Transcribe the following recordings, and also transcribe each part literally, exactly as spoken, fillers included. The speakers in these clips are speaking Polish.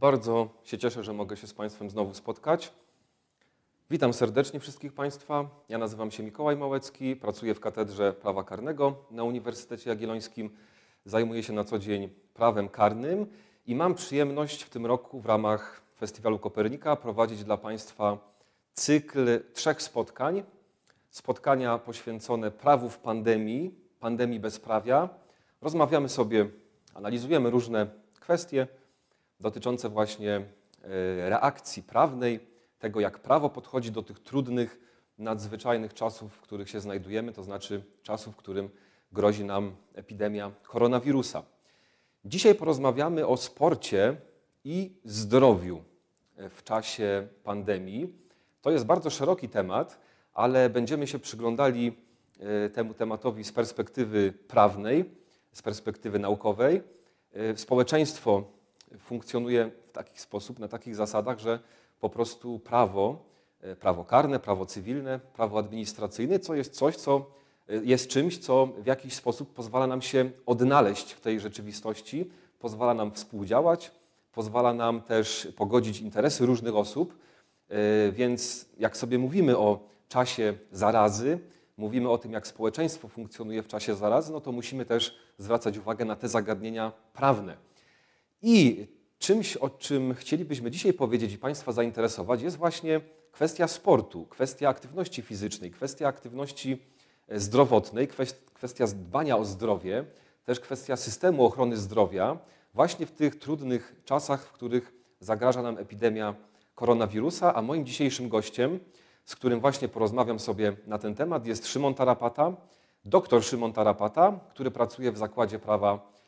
Bardzo się cieszę, że mogę się z Państwem znowu spotkać. Witam serdecznie wszystkich Państwa. Ja nazywam się Mikołaj Małecki, pracuję w Katedrze Prawa Karnego na Uniwersytecie Jagiellońskim. Zajmuję się na co dzień prawem karnym i mam przyjemność w tym roku w ramach Festiwalu Kopernika prowadzić dla Państwa cykl trzech spotkań. Spotkania poświęcone prawu w pandemii, pandemii bezprawia. Rozmawiamy sobie, analizujemy różne kwestie dotyczące właśnie reakcji prawnej, tego jak prawo podchodzi do tych trudnych, nadzwyczajnych czasów, w których się znajdujemy, to znaczy czasów, w którym grozi nam epidemia koronawirusa. Dzisiaj porozmawiamy o sporcie i zdrowiu w czasie pandemii. To jest bardzo szeroki temat, ale będziemy się przyglądali temu tematowi z perspektywy prawnej, z perspektywy naukowej. Społeczeństwo funkcjonuje w taki sposób, na takich zasadach, że po prostu prawo, prawo karne, prawo cywilne, prawo administracyjne, co jest coś, co jest czymś, co w jakiś sposób pozwala nam się odnaleźć w tej rzeczywistości, pozwala nam współdziałać, pozwala nam też pogodzić interesy różnych osób. Więc jak sobie mówimy o czasie zarazy, mówimy o tym, jak społeczeństwo funkcjonuje w czasie zarazy, no to musimy też zwracać uwagę na te zagadnienia prawne. I czymś, o czym chcielibyśmy dzisiaj powiedzieć i Państwa zainteresować, jest właśnie kwestia sportu, kwestia aktywności fizycznej, kwestia aktywności zdrowotnej, kwestia dbania o zdrowie, też kwestia systemu ochrony zdrowia właśnie w tych trudnych czasach, w których zagraża nam epidemia koronawirusa, a moim dzisiejszym gościem, z którym właśnie porozmawiam sobie na ten temat, jest Szymon Tarapata, doktor Szymon Tarapata, który pracuje w Zakładzie Prawa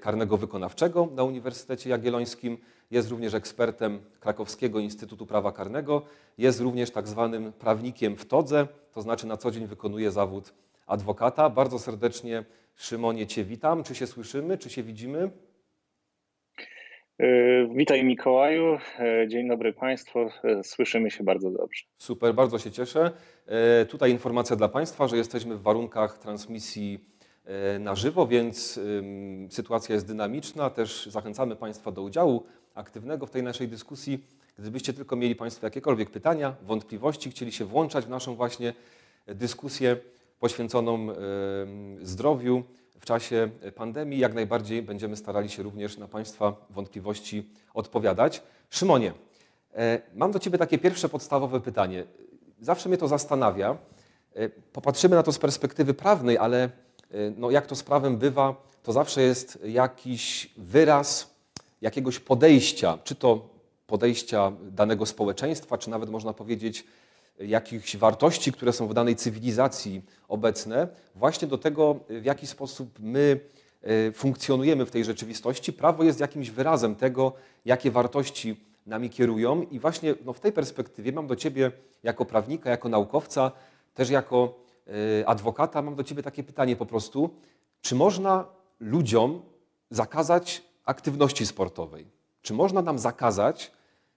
Karnego Wykonawczego na Uniwersytecie Jagiellońskim. Jest również ekspertem Krakowskiego Instytutu Prawa Karnego. Jest również tak zwanym prawnikiem w todze, to znaczy na co dzień wykonuje zawód adwokata. Bardzo serdecznie, Szymonie, Cię witam. Czy się słyszymy? Czy się widzimy? Witaj, Mikołaju. Dzień dobry Państwu. Słyszymy się bardzo dobrze. Super, bardzo się cieszę. Tutaj informacja dla Państwa, że jesteśmy w warunkach transmisji na żywo, więc sytuacja jest dynamiczna. Też zachęcamy Państwa do udziału aktywnego w tej naszej dyskusji. Gdybyście tylko mieli Państwo jakiekolwiek pytania, wątpliwości, chcieli się włączać w naszą właśnie dyskusję poświęconą zdrowiu w czasie pandemii, jak najbardziej będziemy starali się również na Państwa wątpliwości odpowiadać. Szymonie, mam do Ciebie takie pierwsze podstawowe pytanie. Zawsze mnie to zastanawia. Popatrzymy na to z perspektywy prawnej, ale no jak to z prawem bywa, to zawsze jest jakiś wyraz jakiegoś podejścia, czy to podejścia danego społeczeństwa, czy nawet można powiedzieć jakichś wartości, które są w danej cywilizacji obecne, właśnie do tego, w jaki sposób my funkcjonujemy w tej rzeczywistości. Prawo jest jakimś wyrazem tego, jakie wartości nami kierują i właśnie no, w tej perspektywie mam do Ciebie jako prawnika, jako naukowca, też jako adwokata, mam do Ciebie takie pytanie po prostu. Czy można ludziom zakazać aktywności sportowej? Czy można nam zakazać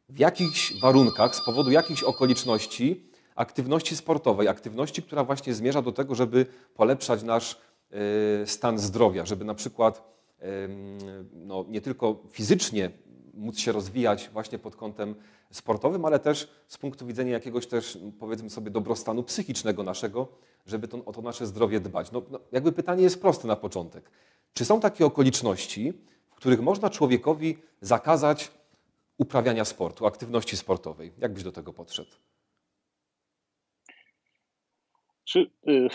w jakichś warunkach, z powodu jakichś okoliczności aktywności sportowej, aktywności, która właśnie zmierza do tego, żeby polepszać nasz stan zdrowia, żeby na przykład no, nie tylko fizycznie móc się rozwijać właśnie pod kątem sportowym, ale też z punktu widzenia jakiegoś też, powiedzmy sobie, dobrostanu psychicznego naszego, żeby to, o to nasze zdrowie dbać. No, no, jakby pytanie jest proste na początek. Czy są takie okoliczności, w których można człowiekowi zakazać uprawiania sportu, aktywności sportowej? Jak byś do tego podszedł? Czy, y,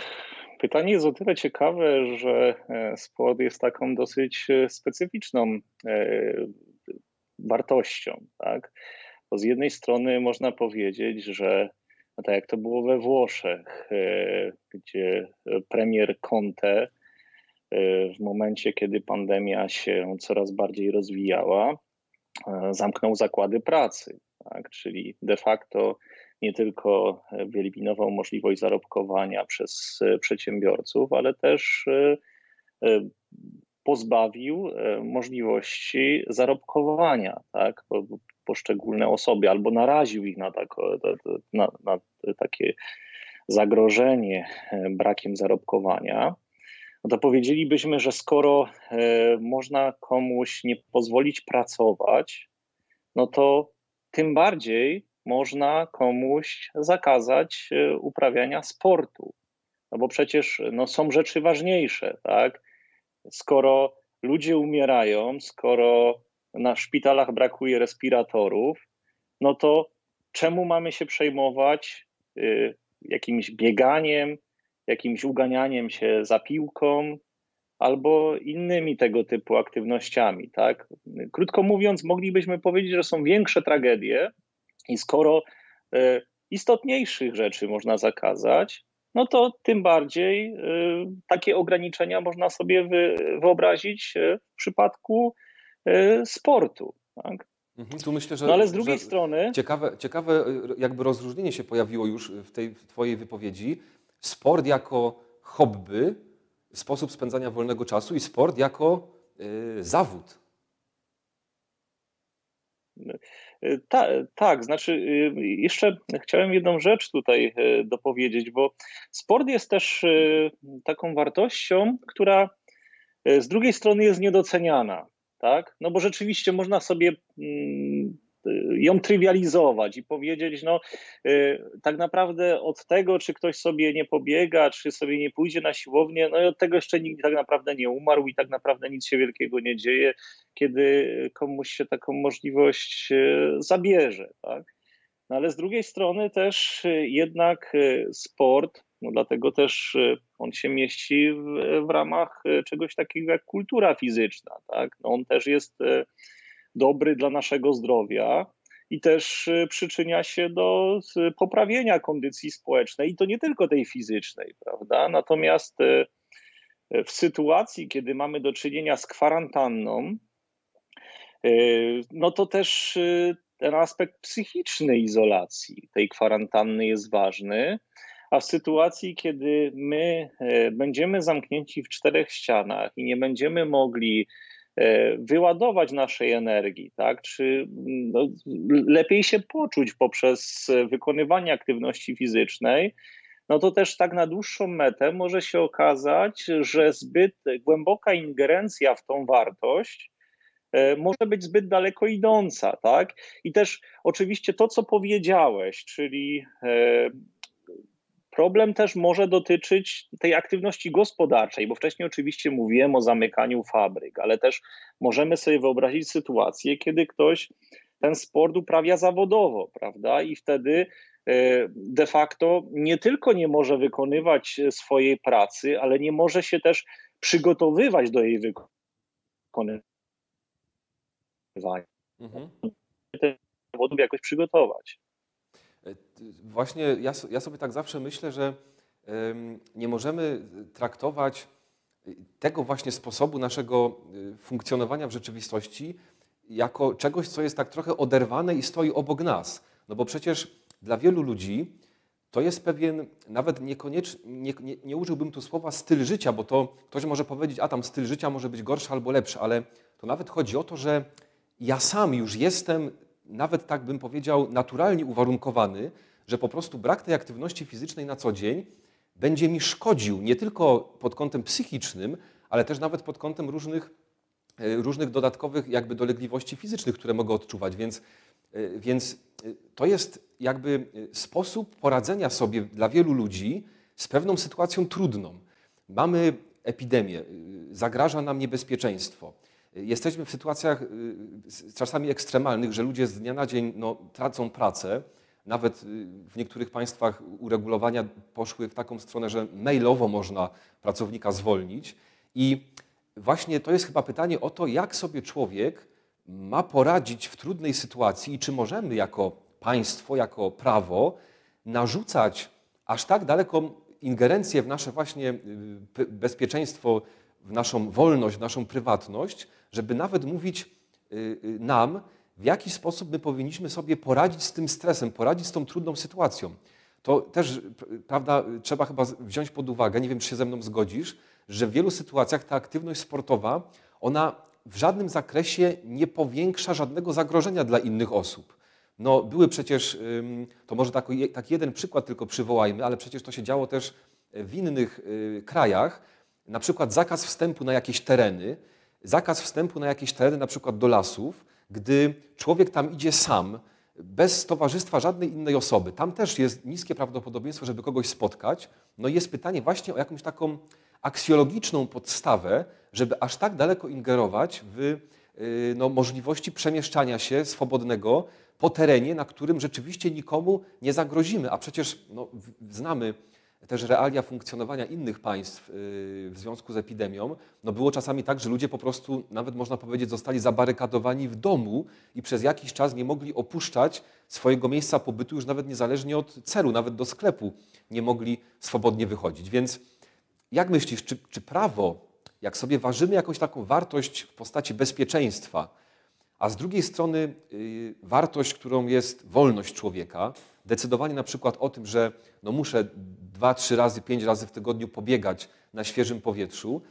pytanie jest o tyle ciekawe, że sport jest taką dosyć specyficzną y, wartością, tak? Bo z jednej strony można powiedzieć, że no tak jak to było we Włoszech, y, gdzie premier Conte y, w momencie, kiedy pandemia się coraz bardziej rozwijała, zamknął zakłady pracy, tak? Czyli de facto nie tylko wyeliminował możliwość zarobkowania przez przedsiębiorców, ale też pozbawił możliwości zarobkowania, tak? Poszczególne osoby, albo naraził ich na, tak, na, na takie zagrożenie brakiem zarobkowania. No to powiedzielibyśmy, że skoro można komuś nie pozwolić pracować, no to tym bardziej można komuś zakazać uprawiania sportu. No bo przecież no, są rzeczy ważniejsze, tak? Skoro ludzie umierają, skoro na szpitalach brakuje respiratorów, no to czemu mamy się przejmować y, jakimś bieganiem, jakimś uganianiem się za piłką albo innymi tego typu aktywnościami, tak? Krótko mówiąc, moglibyśmy powiedzieć, że są większe tragedie i skoro y, istotniejszych rzeczy można zakazać, no to tym bardziej y, takie ograniczenia można sobie wy, wyobrazić w przypadku y, sportu, tak? Tu myślę, że, no ale z drugiej że strony... Ciekawe, ciekawe jakby rozróżnienie się pojawiło już w tej w twojej wypowiedzi. Sport jako hobby, sposób spędzania wolnego czasu i sport jako y, zawód. Ta, tak, znaczy y, jeszcze chciałem jedną rzecz tutaj y, dopowiedzieć, bo sport jest też y, taką wartością, która y, z drugiej strony jest niedoceniana. Tak? No bo rzeczywiście można sobie ją trywializować i powiedzieć, no tak naprawdę od tego, czy ktoś sobie nie pobiega, czy sobie nie pójdzie na siłownię, no i od tego jeszcze nikt tak naprawdę nie umarł i tak naprawdę nic się wielkiego nie dzieje, kiedy komuś się taką możliwość zabierze. Tak? No ale z drugiej strony też jednak sport, no dlatego też on się mieści w, w ramach czegoś takiego jak kultura fizyczna, tak? No on też jest dobry dla naszego zdrowia i też przyczynia się do poprawienia kondycji społecznej i to nie tylko tej fizycznej, prawda? Natomiast w sytuacji, kiedy mamy do czynienia z kwarantanną, no to też ten aspekt psychiczny izolacji tej kwarantanny jest ważny. A w sytuacji, kiedy my będziemy zamknięci w czterech ścianach i nie będziemy mogli wyładować naszej energii, tak, czy no, lepiej się poczuć poprzez wykonywanie aktywności fizycznej, no to też tak na dłuższą metę może się okazać, że zbyt głęboka ingerencja w tą wartość może być zbyt daleko idąca, tak? I też oczywiście to, co powiedziałeś, czyli problem też może dotyczyć tej aktywności gospodarczej, bo wcześniej oczywiście mówiłem o zamykaniu fabryk, ale też możemy sobie wyobrazić sytuację, kiedy ktoś ten sport uprawia zawodowo, prawda? I wtedy de facto nie tylko nie może wykonywać swojej pracy, ale nie może się też przygotowywać do jej wykonywania. Mhm. Tych powodów jakoś przygotować. Właśnie ja, ja sobie tak zawsze myślę, że nie możemy traktować tego właśnie sposobu naszego funkcjonowania w rzeczywistości jako czegoś, co jest tak trochę oderwane i stoi obok nas. No bo przecież dla wielu ludzi to jest pewien, nawet niekoniecznie, nie, nie, nie użyłbym tu słowa styl życia, bo to ktoś może powiedzieć, a tam styl życia może być gorszy albo lepszy, ale to nawet chodzi o to, że ja sam już jestem... nawet tak bym powiedział naturalnie uwarunkowany, że po prostu brak tej aktywności fizycznej na co dzień będzie mi szkodził nie tylko pod kątem psychicznym, ale też nawet pod kątem różnych, różnych dodatkowych jakby dolegliwości fizycznych, które mogę odczuwać. Więc, więc to jest jakby sposób poradzenia sobie dla wielu ludzi z pewną sytuacją trudną. Mamy epidemię, zagraża nam niebezpieczeństwo. Jesteśmy w sytuacjach czasami ekstremalnych, że ludzie z dnia na dzień no, tracą pracę. Nawet w niektórych państwach uregulowania poszły w taką stronę, że mailowo można pracownika zwolnić. I właśnie to jest chyba pytanie o to, jak sobie człowiek ma poradzić w trudnej sytuacji i czy możemy jako państwo, jako prawo narzucać aż tak daleką ingerencję w nasze właśnie bezpieczeństwo, w naszą wolność, w naszą prywatność, żeby nawet mówić nam, w jaki sposób my powinniśmy sobie poradzić z tym stresem, poradzić z tą trudną sytuacją. To też, prawda, trzeba chyba wziąć pod uwagę, nie wiem, czy się ze mną zgodzisz, że w wielu sytuacjach ta aktywność sportowa, ona w żadnym zakresie nie powiększa żadnego zagrożenia dla innych osób. No, były przecież, to może taki, taki jeden przykład tylko przywołajmy, ale przecież to się działo też w innych krajach, na przykład zakaz wstępu na jakieś tereny, zakaz wstępu na jakieś tereny na przykład do lasów, gdy człowiek tam idzie sam, bez towarzystwa żadnej innej osoby. Tam też jest niskie prawdopodobieństwo, żeby kogoś spotkać. No i jest pytanie właśnie o jakąś taką aksjologiczną podstawę, żeby aż tak daleko ingerować w no, możliwości przemieszczania się swobodnego po terenie, na którym rzeczywiście nikomu nie zagrozimy. A przecież no, znamy też realia funkcjonowania innych państw w związku z epidemią. No, było czasami tak, że ludzie po prostu, nawet można powiedzieć, zostali zabarykadowani w domu i przez jakiś czas nie mogli opuszczać swojego miejsca pobytu, już nawet niezależnie od celu, nawet do sklepu nie mogli swobodnie wychodzić. Więc jak myślisz, czy, czy prawo, jak sobie ważymy jakąś taką wartość w postaci bezpieczeństwa, a z drugiej strony yy, wartość, którą jest wolność człowieka, decydowanie na przykład o tym, że no muszę dwa, trzy razy, pięć razy w tygodniu pobiegać na świeżym powietrzu,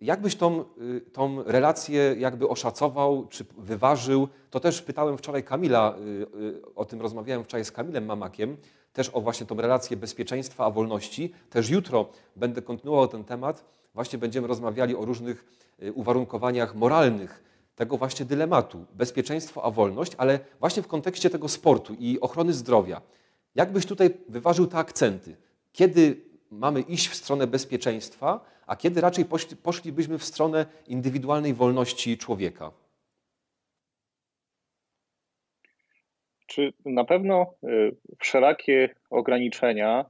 jakbyś tą, yy, tą relację jakby oszacował, czy wyważył? To też pytałem wczoraj Kamila, yy, yy, o tym rozmawiałem wczoraj z Kamilem Mamakiem, też o właśnie tą relację bezpieczeństwa a wolności. Też jutro będę kontynuował ten temat. Właśnie będziemy rozmawiali o różnych uwarunkowaniach moralnych tego właśnie dylematu. Bezpieczeństwo a wolność, ale właśnie w kontekście tego sportu i ochrony zdrowia. Jak byś tutaj wyważył te akcenty? Kiedy mamy iść w stronę bezpieczeństwa, a kiedy raczej poszli, poszlibyśmy w stronę indywidualnej wolności człowieka? Czy na pewno wszelakie ograniczenia,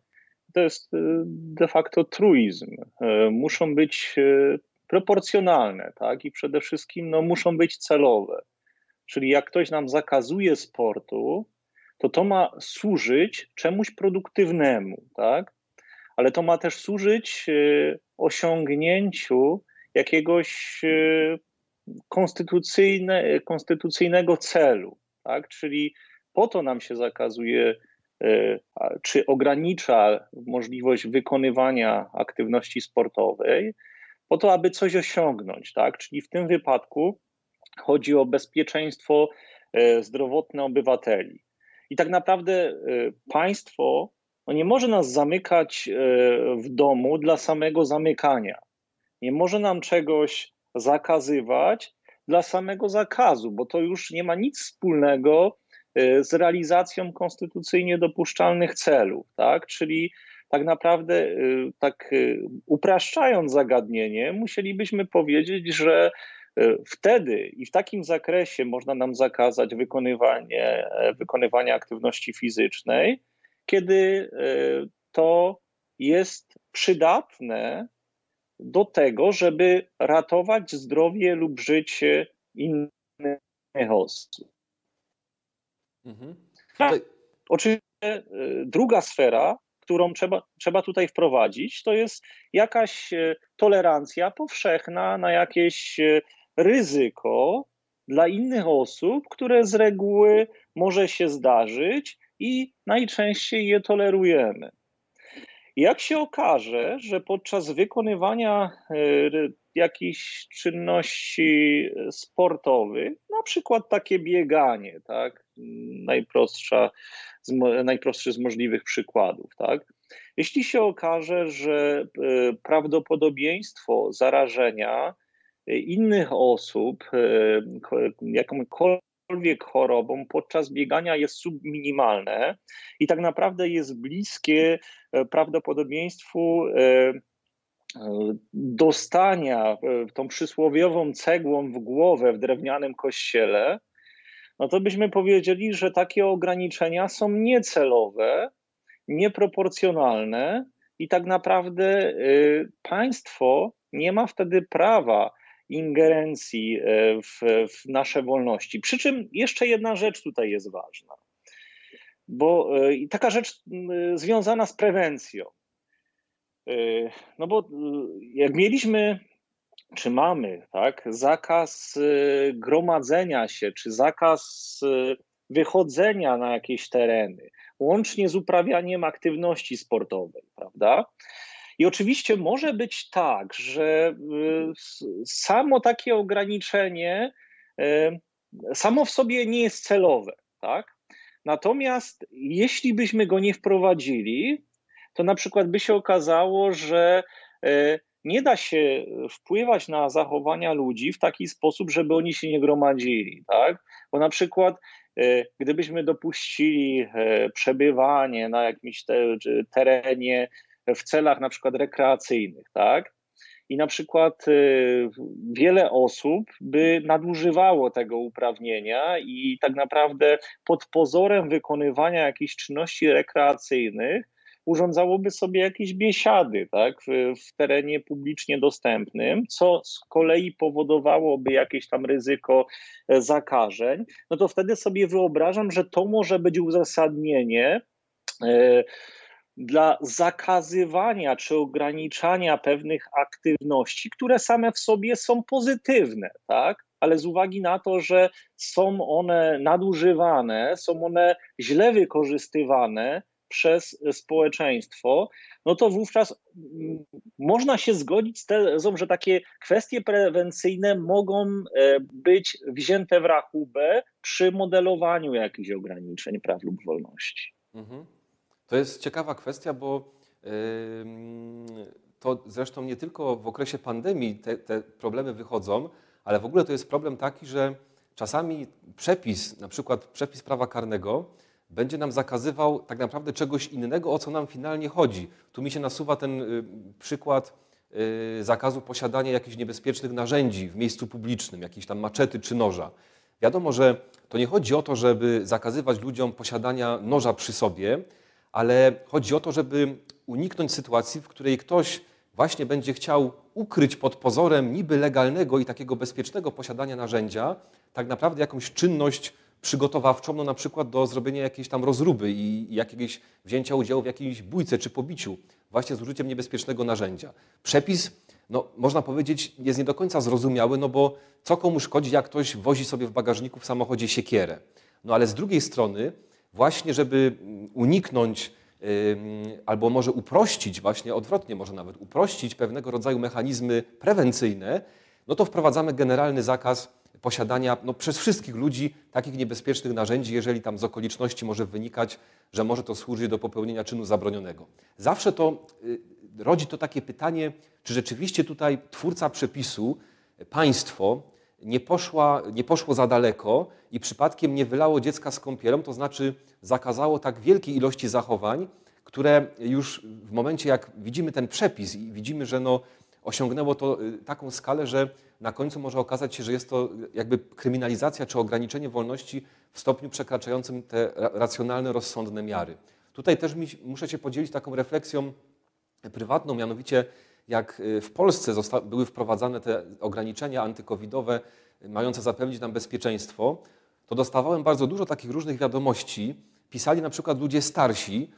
to jest de facto truizm, muszą być proporcjonalne, tak? I przede wszystkim no, muszą być celowe. Czyli jak ktoś nam zakazuje sportu, to to ma służyć czemuś produktywnego, tak? Ale to ma też służyć osiągnięciu jakiegoś konstytucyjne, konstytucyjnego celu, tak? Czyli po to nam się zakazuje czy ogranicza możliwość wykonywania aktywności sportowej, po to, aby coś osiągnąć, tak? Czyli w tym wypadku chodzi o bezpieczeństwo zdrowotne obywateli. I tak naprawdę państwo no nie może nas zamykać w domu dla samego zamykania. Nie może nam czegoś zakazywać dla samego zakazu, bo to już nie ma nic wspólnego z realizacją konstytucyjnie dopuszczalnych celów, tak? Czyli tak naprawdę, tak upraszczając zagadnienie, musielibyśmy powiedzieć, że wtedy i w takim zakresie można nam zakazać wykonywanie, wykonywania aktywności fizycznej, kiedy to jest przydatne do tego, żeby ratować zdrowie lub życie innych osób. Mhm. Tak. Oczywiście druga sfera, którą trzeba, trzeba tutaj wprowadzić, to jest jakaś tolerancja powszechna na jakieś ryzyko dla innych osób, które z reguły może się zdarzyć i najczęściej je tolerujemy. Jak się okaże, że podczas wykonywania jakichś czynności sportowych, na przykład takie bieganie, tak? Najprostsza, najprostszy z możliwych przykładów, tak? Jeśli się okaże, że prawdopodobieństwo zarażenia innych osób jakąkolwiek chorobą podczas biegania jest subminimalne i tak naprawdę jest bliskie prawdopodobieństwu dostania tą przysłowiową cegłą w głowę w drewnianym kościele, no to byśmy powiedzieli, że takie ograniczenia są niecelowe, nieproporcjonalne i tak naprawdę państwo nie ma wtedy prawa ingerencji w, w nasze wolności. Przy czym jeszcze jedna rzecz tutaj jest ważna, bo taka rzecz związana z prewencją. No bo jak mieliśmy, czy mamy, tak, zakaz gromadzenia się, czy zakaz wychodzenia na jakieś tereny, łącznie z uprawianiem aktywności sportowej, prawda? I oczywiście może być tak, że samo takie ograniczenie samo w sobie nie jest celowe, tak? Natomiast jeśli byśmy go nie wprowadzili, to na przykład by się okazało, że nie da się wpływać na zachowania ludzi w taki sposób, żeby oni się nie gromadzili, tak? Bo na przykład gdybyśmy dopuścili przebywanie na jakimś te, terenie w celach na przykład rekreacyjnych, tak? I na przykład wiele osób by nadużywało tego uprawnienia i tak naprawdę pod pozorem wykonywania jakichś czynności rekreacyjnych urządzałoby sobie jakieś biesiady, tak, w terenie publicznie dostępnym, co z kolei powodowałoby jakieś tam ryzyko zakażeń, no to wtedy sobie wyobrażam, że to może być uzasadnienie yy, dla zakazywania czy ograniczania pewnych aktywności, które same w sobie są pozytywne, tak? Ale z uwagi na to, że są one nadużywane, są one źle wykorzystywane przez społeczeństwo, no to wówczas można się zgodzić z tezą, że takie kwestie prewencyjne mogą być wzięte w rachubę przy modelowaniu jakichś ograniczeń praw lub wolności. Mhm. To jest ciekawa kwestia, bo yy, to zresztą nie tylko w okresie pandemii te, te problemy wychodzą, ale w ogóle to jest problem taki, że czasami przepis, na przykład przepis prawa karnego, będzie nam zakazywał tak naprawdę czegoś innego, o co nam finalnie chodzi. Tu mi się nasuwa ten y, przykład y, zakazu posiadania jakichś niebezpiecznych narzędzi w miejscu publicznym, jakiejś tam maczety czy noża. Wiadomo, że to nie chodzi o to, żeby zakazywać ludziom posiadania noża przy sobie, ale chodzi o to, żeby uniknąć sytuacji, w której ktoś właśnie będzie chciał ukryć pod pozorem niby legalnego i takiego bezpiecznego posiadania narzędzia tak naprawdę jakąś czynność przygotowawczą, no na przykład do zrobienia jakiejś tam rozruby i jakiegoś wzięcia udziału w jakiejś bójce czy pobiciu właśnie z użyciem niebezpiecznego narzędzia. Przepis, no można powiedzieć, jest nie do końca zrozumiały, no bo co komu szkodzi, jak ktoś wozi sobie w bagażniku w samochodzie siekierę. No ale z drugiej strony właśnie, żeby uniknąć yy, albo może uprościć, właśnie odwrotnie może nawet uprościć pewnego rodzaju mechanizmy prewencyjne, no to wprowadzamy generalny zakaz posiadania no, przez wszystkich ludzi takich niebezpiecznych narzędzi, jeżeli tam z okoliczności może wynikać, że może to służyć do popełnienia czynu zabronionego. Zawsze to yy, rodzi to takie pytanie, czy rzeczywiście tutaj twórca przepisu, państwo, Nie, poszła, nie poszło za daleko i przypadkiem nie wylało dziecka z kąpielą, to znaczy zakazało tak wielkiej ilości zachowań, które już w momencie, jak widzimy ten przepis i widzimy, że no, osiągnęło to taką skalę, że na końcu może okazać się, że jest to jakby kryminalizacja czy ograniczenie wolności w stopniu przekraczającym te racjonalne, rozsądne miary. Tutaj też mi, muszę się podzielić taką refleksją prywatną, mianowicie jak w Polsce były wprowadzane te ograniczenia antykowidowe mające zapewnić nam bezpieczeństwo, to dostawałem bardzo dużo takich różnych wiadomości. Pisali na przykład ludzie starsi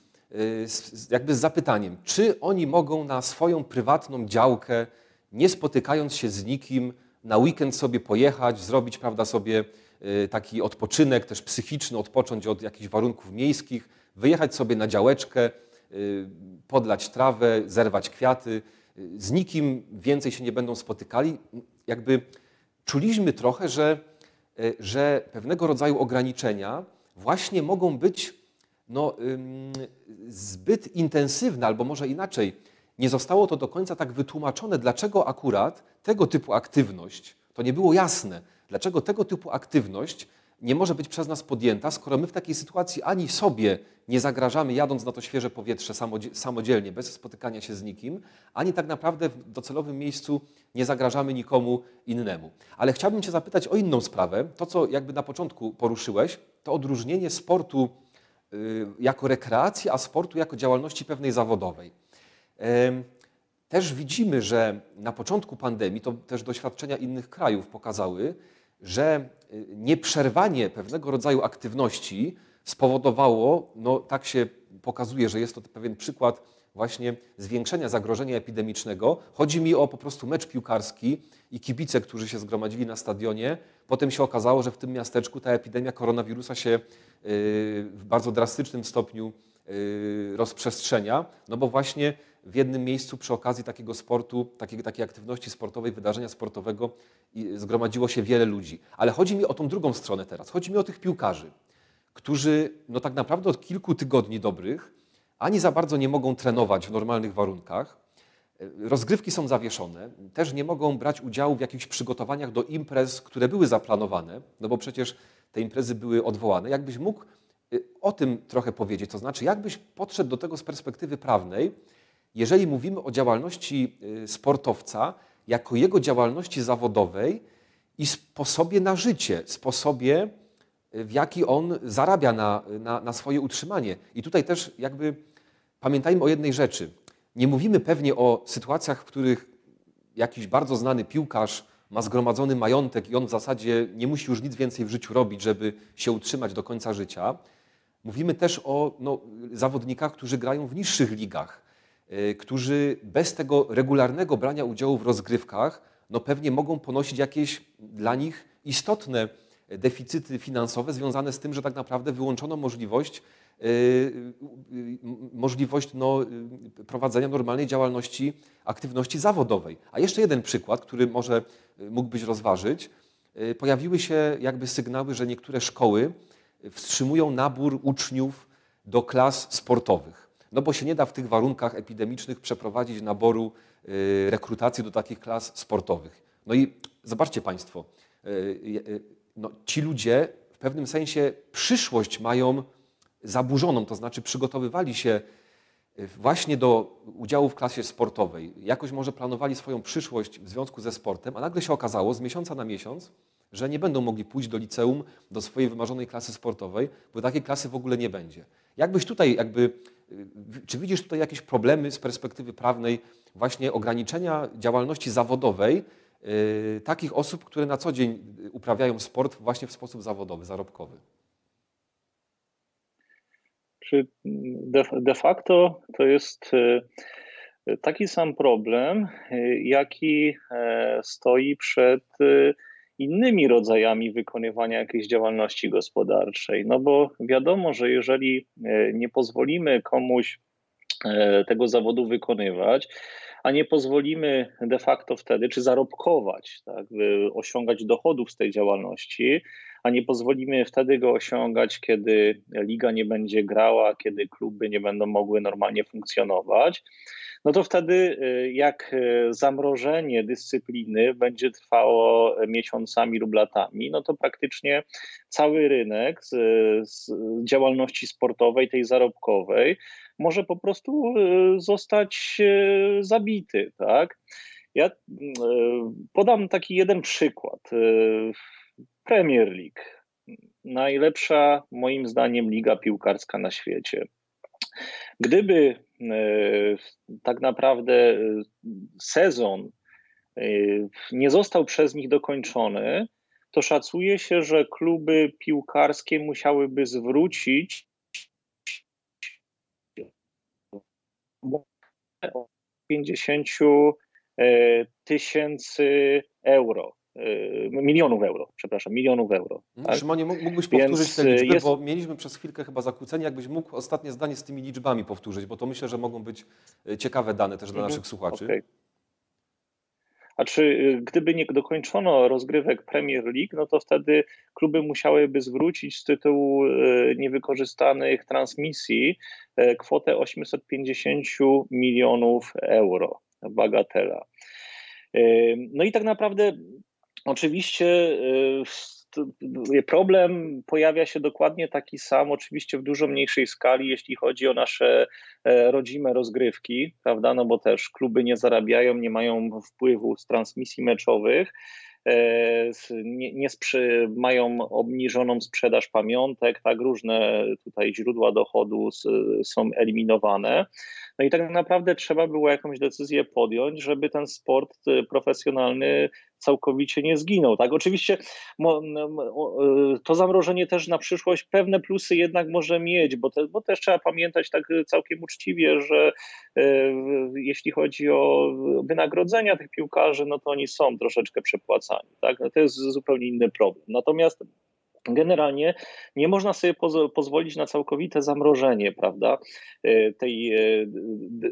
jakby z zapytaniem, czy oni mogą na swoją prywatną działkę, nie spotykając się z nikim, na weekend sobie pojechać, zrobić, prawda, sobie taki odpoczynek też psychiczny, odpocząć od jakichś warunków miejskich, wyjechać sobie na działeczkę, podlać trawę, zerwać kwiaty. Z nikim więcej się nie będą spotykali. Jakby czuliśmy trochę, że, że pewnego rodzaju ograniczenia właśnie mogą być no, zbyt intensywne, albo może inaczej. Nie zostało to do końca tak wytłumaczone, dlaczego akurat tego typu aktywność, to nie było jasne, dlaczego tego typu aktywność nie może być przez nas podjęta, skoro my w takiej sytuacji ani sobie nie zagrażamy, jadąc na to świeże powietrze samodzielnie, bez spotykania się z nikim, ani tak naprawdę w docelowym miejscu nie zagrażamy nikomu innemu. Ale chciałbym Cię zapytać o inną sprawę. To, co jakby na początku poruszyłeś, to odróżnienie sportu jako rekreacji, a sportu jako działalności pewnej zawodowej. Też widzimy, że na początku pandemii, to też doświadczenia innych krajów pokazały, że nieprzerwanie pewnego rodzaju aktywności spowodowało, no tak się pokazuje, że jest to pewien przykład właśnie zwiększenia zagrożenia epidemicznego. Chodzi mi o po prostu mecz piłkarski i kibice, którzy się zgromadzili na stadionie. Potem się okazało, że w tym miasteczku ta epidemia koronawirusa się w bardzo drastycznym stopniu rozprzestrzenia, no bo właśnie w jednym miejscu przy okazji takiego sportu, takiej, takiej aktywności sportowej, wydarzenia sportowego zgromadziło się wiele ludzi. Ale chodzi mi o tą drugą stronę teraz. Chodzi mi o tych piłkarzy, którzy no tak naprawdę od kilku tygodni dobrych ani za bardzo nie mogą trenować w normalnych warunkach, Rozgrywki są zawieszone, też nie mogą brać udziału w jakichś przygotowaniach do imprez, które były zaplanowane, no bo przecież te imprezy były odwołane. Jakbyś mógł o tym trochę powiedzieć, to znaczy jakbyś podszedł do tego z perspektywy prawnej, jeżeli mówimy o działalności sportowca jako jego działalności zawodowej i sposobie na życie, sposobie w jaki on zarabia na, na, na swoje utrzymanie. I tutaj też jakby pamiętajmy o jednej rzeczy. Nie mówimy pewnie o sytuacjach, w których jakiś bardzo znany piłkarz ma zgromadzony majątek i on w zasadzie nie musi już nic więcej w życiu robić, żeby się utrzymać do końca życia. Mówimy też o no, zawodnikach, którzy grają w niższych ligach, yy, którzy bez tego regularnego brania udziału w rozgrywkach no, pewnie mogą ponosić jakieś dla nich istotne deficyty finansowe związane z tym, że tak naprawdę wyłączono możliwość możliwość no, prowadzenia normalnej działalności, aktywności zawodowej. A jeszcze jeden przykład, który może mógłbyś rozważyć. Pojawiły się jakby sygnały, że niektóre szkoły wstrzymują nabór uczniów do klas sportowych. No bo się nie da w tych warunkach epidemicznych przeprowadzić naboru rekrutacji do takich klas sportowych. No i zobaczcie Państwo, no, ci ludzie w pewnym sensie przyszłość mają zaburzoną, to znaczy przygotowywali się właśnie do udziału w klasie sportowej. Jakoś może planowali swoją przyszłość w związku ze sportem, a nagle się okazało z miesiąca na miesiąc, że nie będą mogli pójść do liceum, do swojej wymarzonej klasy sportowej, bo takiej klasy w ogóle nie będzie. Jakbyś tutaj jakby, czy widzisz tutaj jakieś problemy z perspektywy prawnej właśnie ograniczenia działalności zawodowej yy, takich osób, które na co dzień uprawiają sport właśnie w sposób zawodowy, zarobkowy? Czy de facto to jest taki sam problem, jaki stoi przed innymi rodzajami wykonywania jakiejś działalności gospodarczej. No bo wiadomo, że jeżeli nie pozwolimy komuś tego zawodu wykonywać, a nie pozwolimy de facto wtedy, czy zarobkować, tak, osiągać dochodów z tej działalności, a nie pozwolimy wtedy go osiągać, kiedy liga nie będzie grała, kiedy kluby nie będą mogły normalnie funkcjonować, no to wtedy jak zamrożenie dyscypliny będzie trwało miesiącami lub latami, no to praktycznie cały rynek z, z działalności sportowej, tej zarobkowej, może po prostu zostać zabity, tak? Ja podam taki jeden przykład. Premier League. Najlepsza moim zdaniem liga piłkarska na świecie. Gdyby tak naprawdę sezon nie został przez nich dokończony, to szacuje się, że kluby piłkarskie musiałyby zwrócić pięćdziesiąt tysięcy euro. Milionów euro, przepraszam, milionów euro. Tak? Szymonie, mógłbyś powtórzyć Więc te liczby, jest... bo mieliśmy przez chwilkę chyba zakłócenie. Jakbyś mógł ostatnie zdanie z tymi liczbami powtórzyć, bo to myślę, że mogą być ciekawe dane też dla mhm. naszych słuchaczy. Okay. A czy gdyby nie dokończono rozgrywek Premier League, no to wtedy kluby musiałyby zwrócić z tytułu niewykorzystanych transmisji kwotę osiemset pięćdziesiąt milionów euro, bagatela. No i tak naprawdę oczywiście problem pojawia się dokładnie taki sam, oczywiście w dużo mniejszej skali, jeśli chodzi o nasze rodzime rozgrywki, prawda? No bo też kluby nie zarabiają, nie mają wpływu z transmisji meczowych, nie, nie sprzy, mają obniżoną sprzedaż pamiątek, tak, różne tutaj źródła dochodu z, są eliminowane. No i tak naprawdę trzeba było jakąś decyzję podjąć, żeby ten sport profesjonalny całkowicie nie zginął. Tak, oczywiście to zamrożenie też na przyszłość pewne plusy jednak może mieć, bo, te, bo też trzeba pamiętać tak całkiem uczciwie, że jeśli chodzi o wynagrodzenia tych piłkarzy, no to oni są troszeczkę przepłacani. Tak? No to jest zupełnie inny problem. Natomiast Generalnie nie można sobie poz- pozwolić na całkowite zamrożenie, prawda, tej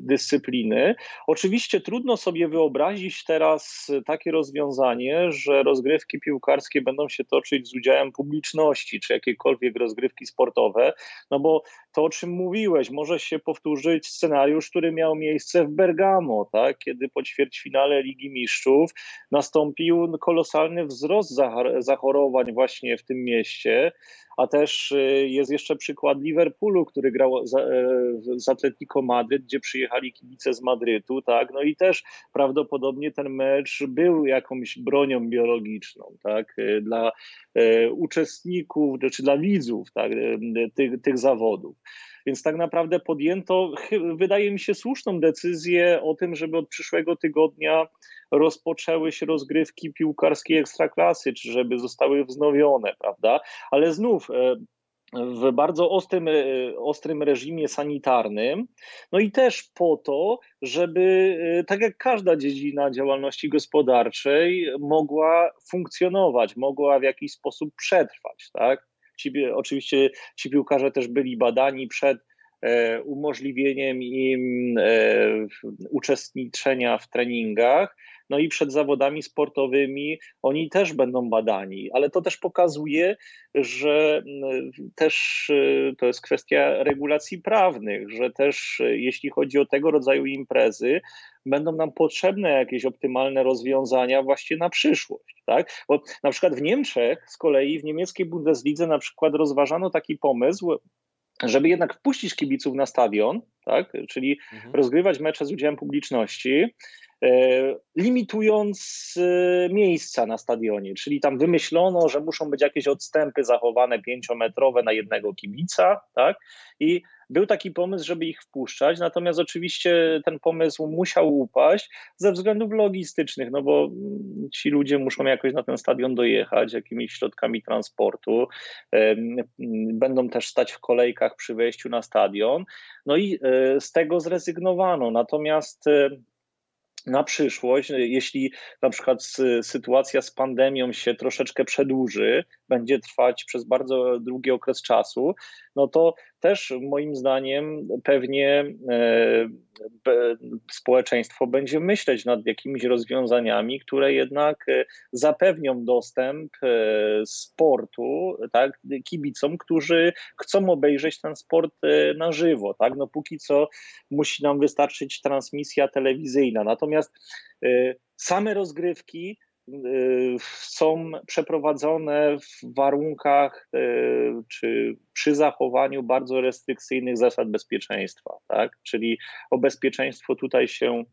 dyscypliny. Oczywiście trudno sobie wyobrazić teraz takie rozwiązanie, że rozgrywki piłkarskie będą się toczyć z udziałem publiczności, czy jakiekolwiek rozgrywki sportowe, no bo to, o czym mówiłeś, może się powtórzyć scenariusz, który miał miejsce w Bergamo, tak, kiedy po ćwierćfinale Ligi Mistrzów nastąpił kolosalny wzrost zachorowań właśnie w tym mieście, a też jest jeszcze przykład Liverpoolu, który grał z Atlético Madryt, gdzie przyjechali kibice z Madrytu, tak, no i też prawdopodobnie ten mecz był jakąś bronią biologiczną, tak, dla uczestników, czy dla widzów, tak, tych, tych zawodów. Więc tak naprawdę podjęto, wydaje mi się, słuszną decyzję o tym, żeby od przyszłego tygodnia rozpoczęły się rozgrywki piłkarskie Ekstraklasy, czy żeby zostały wznowione, prawda? Ale znów w bardzo ostrym, ostrym reżimie sanitarnym, no i też po to, żeby tak jak każda dziedzina działalności gospodarczej mogła funkcjonować, mogła w jakiś sposób przetrwać, tak? Ci, oczywiście ci piłkarze też byli badani przed e, umożliwieniem im e, uczestniczenia w treningach, no i przed zawodami sportowymi oni też będą badani, ale to też pokazuje, że też to jest kwestia regulacji prawnych, że też jeśli chodzi o tego rodzaju imprezy, będą nam potrzebne jakieś optymalne rozwiązania właśnie na przyszłość, tak? Bo na przykład w Niemczech z kolei, w niemieckiej Bundeslidze na przykład rozważano taki pomysł, żeby jednak wpuścić kibiców na stadion, tak? Czyli mhm. rozgrywać mecze z udziałem publiczności, limitując miejsca na stadionie, czyli tam wymyślono, że muszą być jakieś odstępy zachowane pięciometrowe na jednego kibica, tak? I był taki pomysł, żeby ich wpuszczać, natomiast oczywiście ten pomysł musiał upaść ze względów logistycznych, no bo ci ludzie muszą jakoś na ten stadion dojechać jakimiś środkami transportu, będą też stać w kolejkach przy wejściu na stadion, no i z tego zrezygnowano, natomiast na przyszłość, jeśli na przykład sytuacja z pandemią się troszeczkę przedłuży, będzie trwać przez bardzo długi okres czasu, no to też moim zdaniem pewnie społeczeństwo będzie myśleć nad jakimiś rozwiązaniami, które jednak zapewnią dostęp sportu, tak, kibicom, którzy chcą obejrzeć ten sport na żywo, tak? No póki co musi nam wystarczyć transmisja telewizyjna, natomiast same rozgrywki są przeprowadzone w warunkach czy przy zachowaniu bardzo restrykcyjnych zasad bezpieczeństwa, tak? Czyli o bezpieczeństwo tutaj się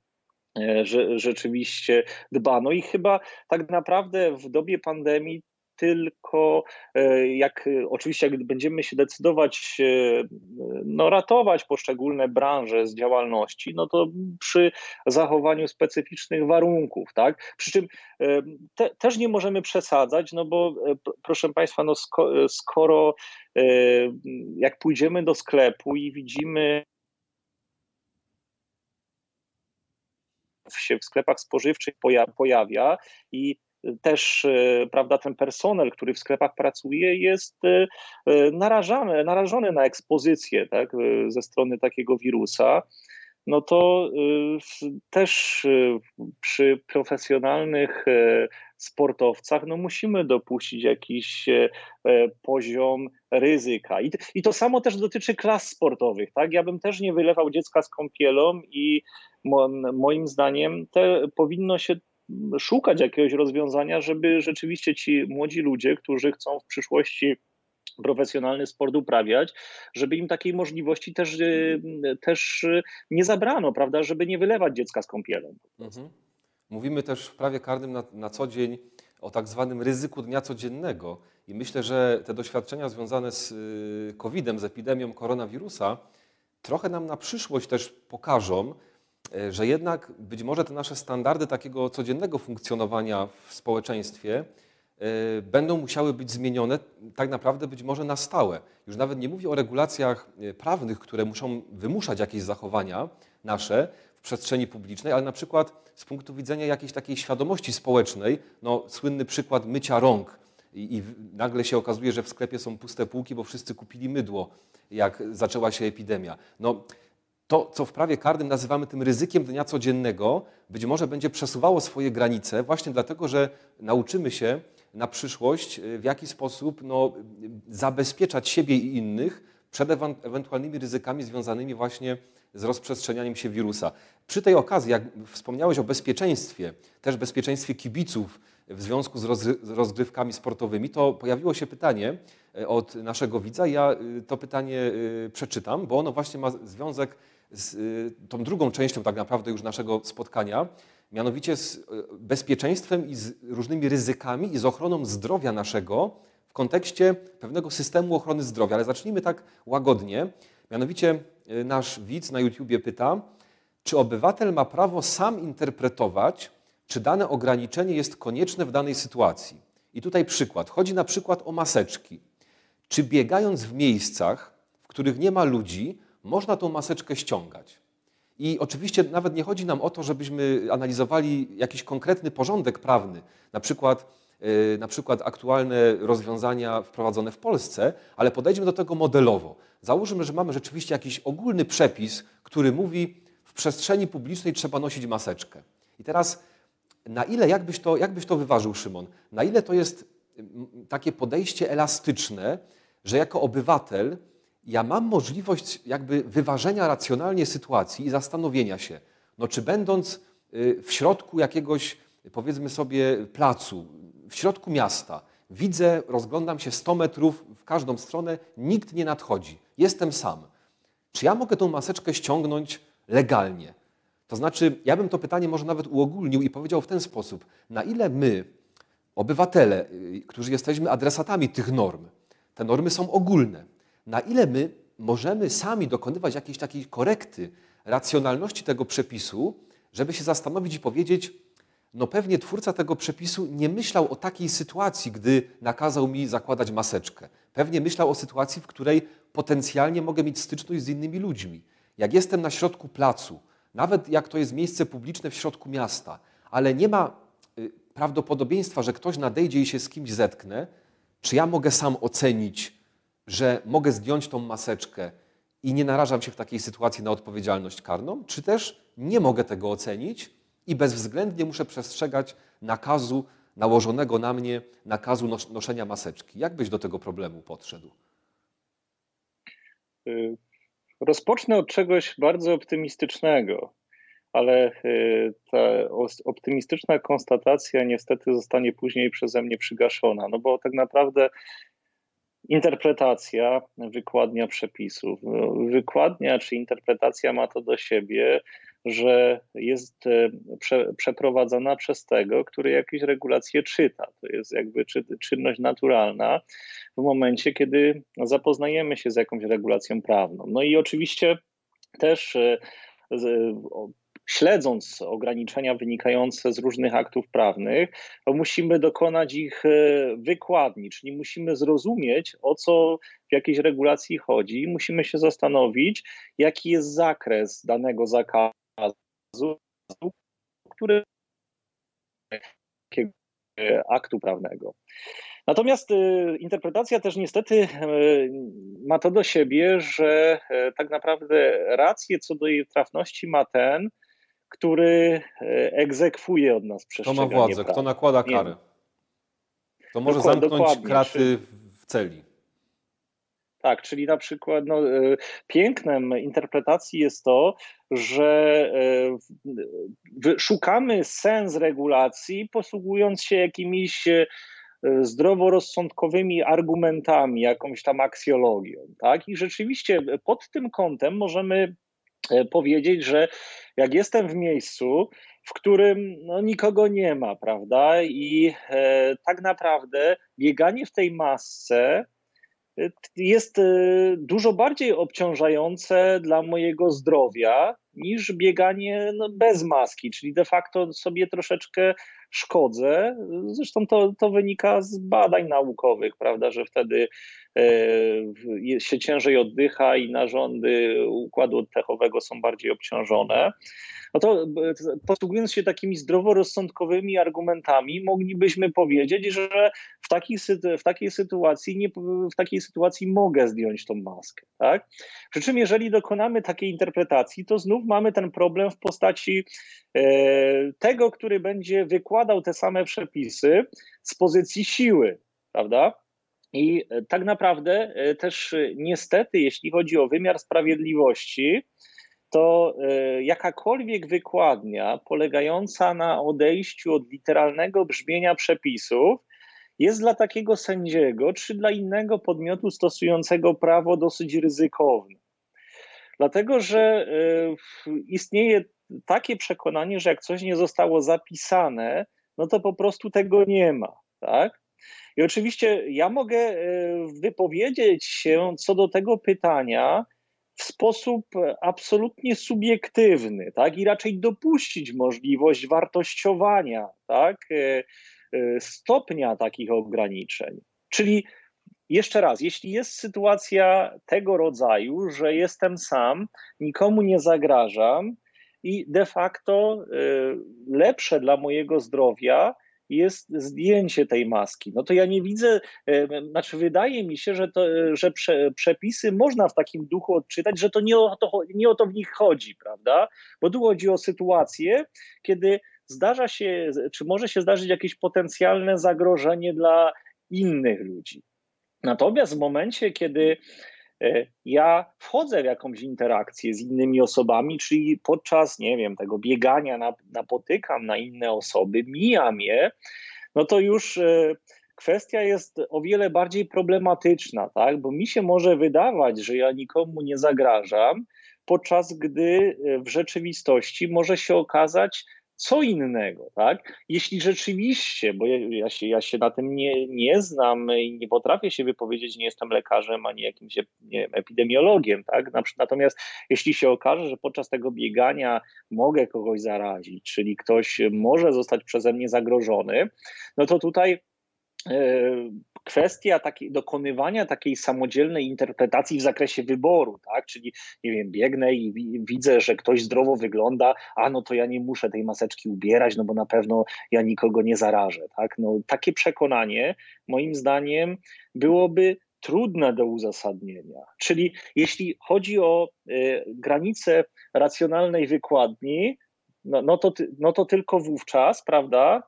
rzeczywiście dba. No i chyba tak naprawdę w dobie pandemii tylko jak oczywiście jak będziemy się decydować no, ratować poszczególne branże z działalności, no to przy zachowaniu specyficznych warunków, tak? Przy czym te, też nie możemy przesadzać, no bo proszę Państwa, no sko- skoro jak pójdziemy do sklepu i widzimy się w sklepach spożywczych poja- pojawia i też, prawda, ten personel, który w sklepach pracuje, jest narażany, narażony na ekspozycję, tak, ze strony takiego wirusa, no to też przy profesjonalnych sportowcach no musimy dopuścić jakiś poziom ryzyka. I, i to samo też dotyczy klas sportowych, tak? Ja bym też nie wylewał dziecka z kąpielą i mo, moim zdaniem te, powinno się szukać jakiegoś rozwiązania, żeby rzeczywiście ci młodzi ludzie, którzy chcą w przyszłości profesjonalny sport uprawiać, żeby im takiej możliwości też, też nie zabrano, prawda, żeby nie wylewać dziecka z kąpielą. Mhm. Mówimy też w prawie karnym na, na co dzień o tak zwanym ryzyku dnia codziennego i myślę, że te doświadczenia związane z kowidem, z epidemią koronawirusa trochę nam na przyszłość też pokażą, że jednak być może te nasze standardy takiego codziennego funkcjonowania w społeczeństwie będą musiały być zmienione tak naprawdę być może na stałe. Już nawet nie mówię o regulacjach prawnych, które muszą wymuszać jakieś zachowania nasze w przestrzeni publicznej, ale na przykład z punktu widzenia jakiejś takiej świadomości społecznej, no słynny przykład mycia rąk i, i nagle się okazuje, że w sklepie są puste półki, bo wszyscy kupili mydło, jak zaczęła się epidemia. No, to, co w prawie karnym nazywamy tym ryzykiem dnia codziennego, być może będzie przesuwało swoje granice właśnie dlatego, że nauczymy się na przyszłość, w jaki sposób no, zabezpieczać siebie i innych przed ewentualnymi ryzykami związanymi właśnie z rozprzestrzenianiem się wirusa. Przy tej okazji, jak wspomniałeś o bezpieczeństwie, też bezpieczeństwie kibiców w związku z rozgrywkami sportowymi, to pojawiło się pytanie od naszego widza. Ja to pytanie przeczytam, bo ono właśnie ma związek z tą drugą częścią tak naprawdę już naszego spotkania, mianowicie z bezpieczeństwem i z różnymi ryzykami i z ochroną zdrowia naszego w kontekście pewnego systemu ochrony zdrowia. Ale zacznijmy tak łagodnie. Mianowicie nasz widz na YouTubie pyta, czy obywatel ma prawo sam interpretować, czy dane ograniczenie jest konieczne w danej sytuacji. I tutaj przykład. Chodzi na przykład o maseczki. Czy biegając w miejscach, w których nie ma ludzi, można tą maseczkę ściągać? I oczywiście nawet nie chodzi nam o to, żebyśmy analizowali jakiś konkretny porządek prawny, na przykład, yy, na przykład aktualne rozwiązania wprowadzone w Polsce, ale podejdźmy do tego modelowo. Załóżmy, że mamy rzeczywiście jakiś ogólny przepis, który mówi, w przestrzeni publicznej trzeba nosić maseczkę. I teraz na ile, jak byś to, jak byś to wyważył, Szymon, na ile to jest takie podejście elastyczne, że jako obywatel ja mam możliwość jakby wyważenia racjonalnie sytuacji i zastanowienia się, no czy będąc w środku jakiegoś, powiedzmy sobie, placu, w środku miasta, widzę, rozglądam się sto metrów w każdą stronę, nikt nie nadchodzi, jestem sam. Czy ja mogę tą maseczkę ściągnąć legalnie? To znaczy, ja bym to pytanie może nawet uogólnił i powiedział w ten sposób, na ile my, obywatele, którzy jesteśmy adresatami tych norm, te normy są ogólne, na ile my możemy sami dokonywać jakiejś takiej korekty racjonalności tego przepisu, żeby się zastanowić i powiedzieć, no pewnie twórca tego przepisu nie myślał o takiej sytuacji, gdy nakazał mi zakładać maseczkę. Pewnie myślał o sytuacji, w której potencjalnie mogę mieć styczność z innymi ludźmi. Jak jestem na środku placu, nawet jak to jest miejsce publiczne w środku miasta, ale nie ma prawdopodobieństwa, że ktoś nadejdzie i się z kimś zetknę, czy ja mogę sam ocenić, że mogę zdjąć tą maseczkę i nie narażam się w takiej sytuacji na odpowiedzialność karną, czy też nie mogę tego ocenić i bezwzględnie muszę przestrzegać nakazu nałożonego na mnie, nakazu nos- noszenia maseczki. Jak byś do tego problemu podszedł? Rozpocznę od czegoś bardzo optymistycznego, ale ta optymistyczna konstatacja niestety zostanie później przeze mnie przygaszona, no bo tak naprawdę interpretacja, wykładnia przepisów. Wykładnia czy interpretacja ma to do siebie, że jest prze, przeprowadzana przez tego, który jakieś regulacje czyta. To jest jakby czy, czynność naturalna w momencie, kiedy zapoznajemy się z jakąś regulacją prawną. No i oczywiście też z, o, śledząc ograniczenia wynikające z różnych aktów prawnych, musimy dokonać ich wykładni, czyli musimy zrozumieć, o co w jakiejś regulacji chodzi. Musimy się zastanowić, jaki jest zakres danego zakazu, który aktu prawnego. Natomiast interpretacja też niestety ma to do siebie, że tak naprawdę rację co do jej trafności ma ten, który egzekwuje od nas przestrzeganie prawa. Kto ma władzę, prawa. Kto nakłada karę. To może dokładnie, zamknąć dokładnie, kraty w celi. Tak, czyli na przykład no, pięknem interpretacji jest to, że szukamy sens regulacji, posługując się jakimiś zdroworozsądkowymi argumentami, jakąś tam aksjologią. Tak? I rzeczywiście pod tym kątem możemy powiedzieć, że jak jestem w miejscu, w którym no, nikogo nie ma, prawda? I e, tak naprawdę bieganie w tej masce jest e, dużo bardziej obciążające dla mojego zdrowia niż bieganie no, bez maski, czyli de facto sobie troszeczkę szkodzę. Zresztą to, to wynika z badań naukowych, prawda, że wtedy e, się ciężej oddycha i narządy układu oddechowego są bardziej obciążone. No to posługując się takimi zdroworozsądkowymi argumentami, moglibyśmy powiedzieć, że w takiej, w takiej sytuacji nie, w takiej sytuacji mogę zdjąć tą maskę. Tak? Przy czym jeżeli dokonamy takiej interpretacji, to znów mamy ten problem w postaci e, tego, który będzie wykładał te same przepisy z pozycji siły, prawda? I tak naprawdę e, też niestety, jeśli chodzi o wymiar sprawiedliwości, to y, jakakolwiek wykładnia polegająca na odejściu od literalnego brzmienia przepisów jest dla takiego sędziego czy dla innego podmiotu stosującego prawo dosyć ryzykowna. Dlatego, że y, istnieje takie przekonanie, że jak coś nie zostało zapisane, no to po prostu tego nie ma, tak? I oczywiście ja mogę y, wypowiedzieć się co do tego pytania w sposób absolutnie subiektywny, tak? I raczej dopuścić możliwość wartościowania, tak? Stopnia takich ograniczeń. Czyli jeszcze raz, jeśli jest sytuacja tego rodzaju, że jestem sam, nikomu nie zagrażam i de facto lepsze dla mojego zdrowia jest zdjęcie tej maski. No to ja nie widzę, znaczy wydaje mi się, że, to, że prze, przepisy można w takim duchu odczytać, że to nie o to, nie o to w nich chodzi, prawda? Bo tu chodzi o sytuację, kiedy zdarza się, czy może się zdarzyć jakieś potencjalne zagrożenie dla innych ludzi. Natomiast w momencie, kiedy ja wchodzę w jakąś interakcję z innymi osobami, czyli podczas, nie wiem, tego biegania napotykam na inne osoby, mijam je, no to już kwestia jest o wiele bardziej problematyczna, tak? Bo mi się może wydawać, że ja nikomu nie zagrażam, podczas gdy w rzeczywistości może się okazać co innego, tak? Jeśli rzeczywiście, bo ja, ja, się, ja się na tym nie, nie znam i nie potrafię się wypowiedzieć, nie jestem lekarzem ani jakimś, nie wiem, epidemiologiem, tak? Natomiast jeśli się okaże, że podczas tego biegania mogę kogoś zarazić, czyli ktoś może zostać przeze mnie zagrożony, no to tutaj kwestia takiej, dokonywania takiej samodzielnej interpretacji w zakresie wyboru, tak? Czyli nie wiem, biegnę i widzę, że ktoś zdrowo wygląda, a no to ja nie muszę tej maseczki ubierać, no bo na pewno ja nikogo nie zarażę, tak? No, takie przekonanie moim zdaniem byłoby trudne do uzasadnienia. Czyli jeśli chodzi o y, granice racjonalnej wykładni, no, no, to, no to tylko wówczas, prawda,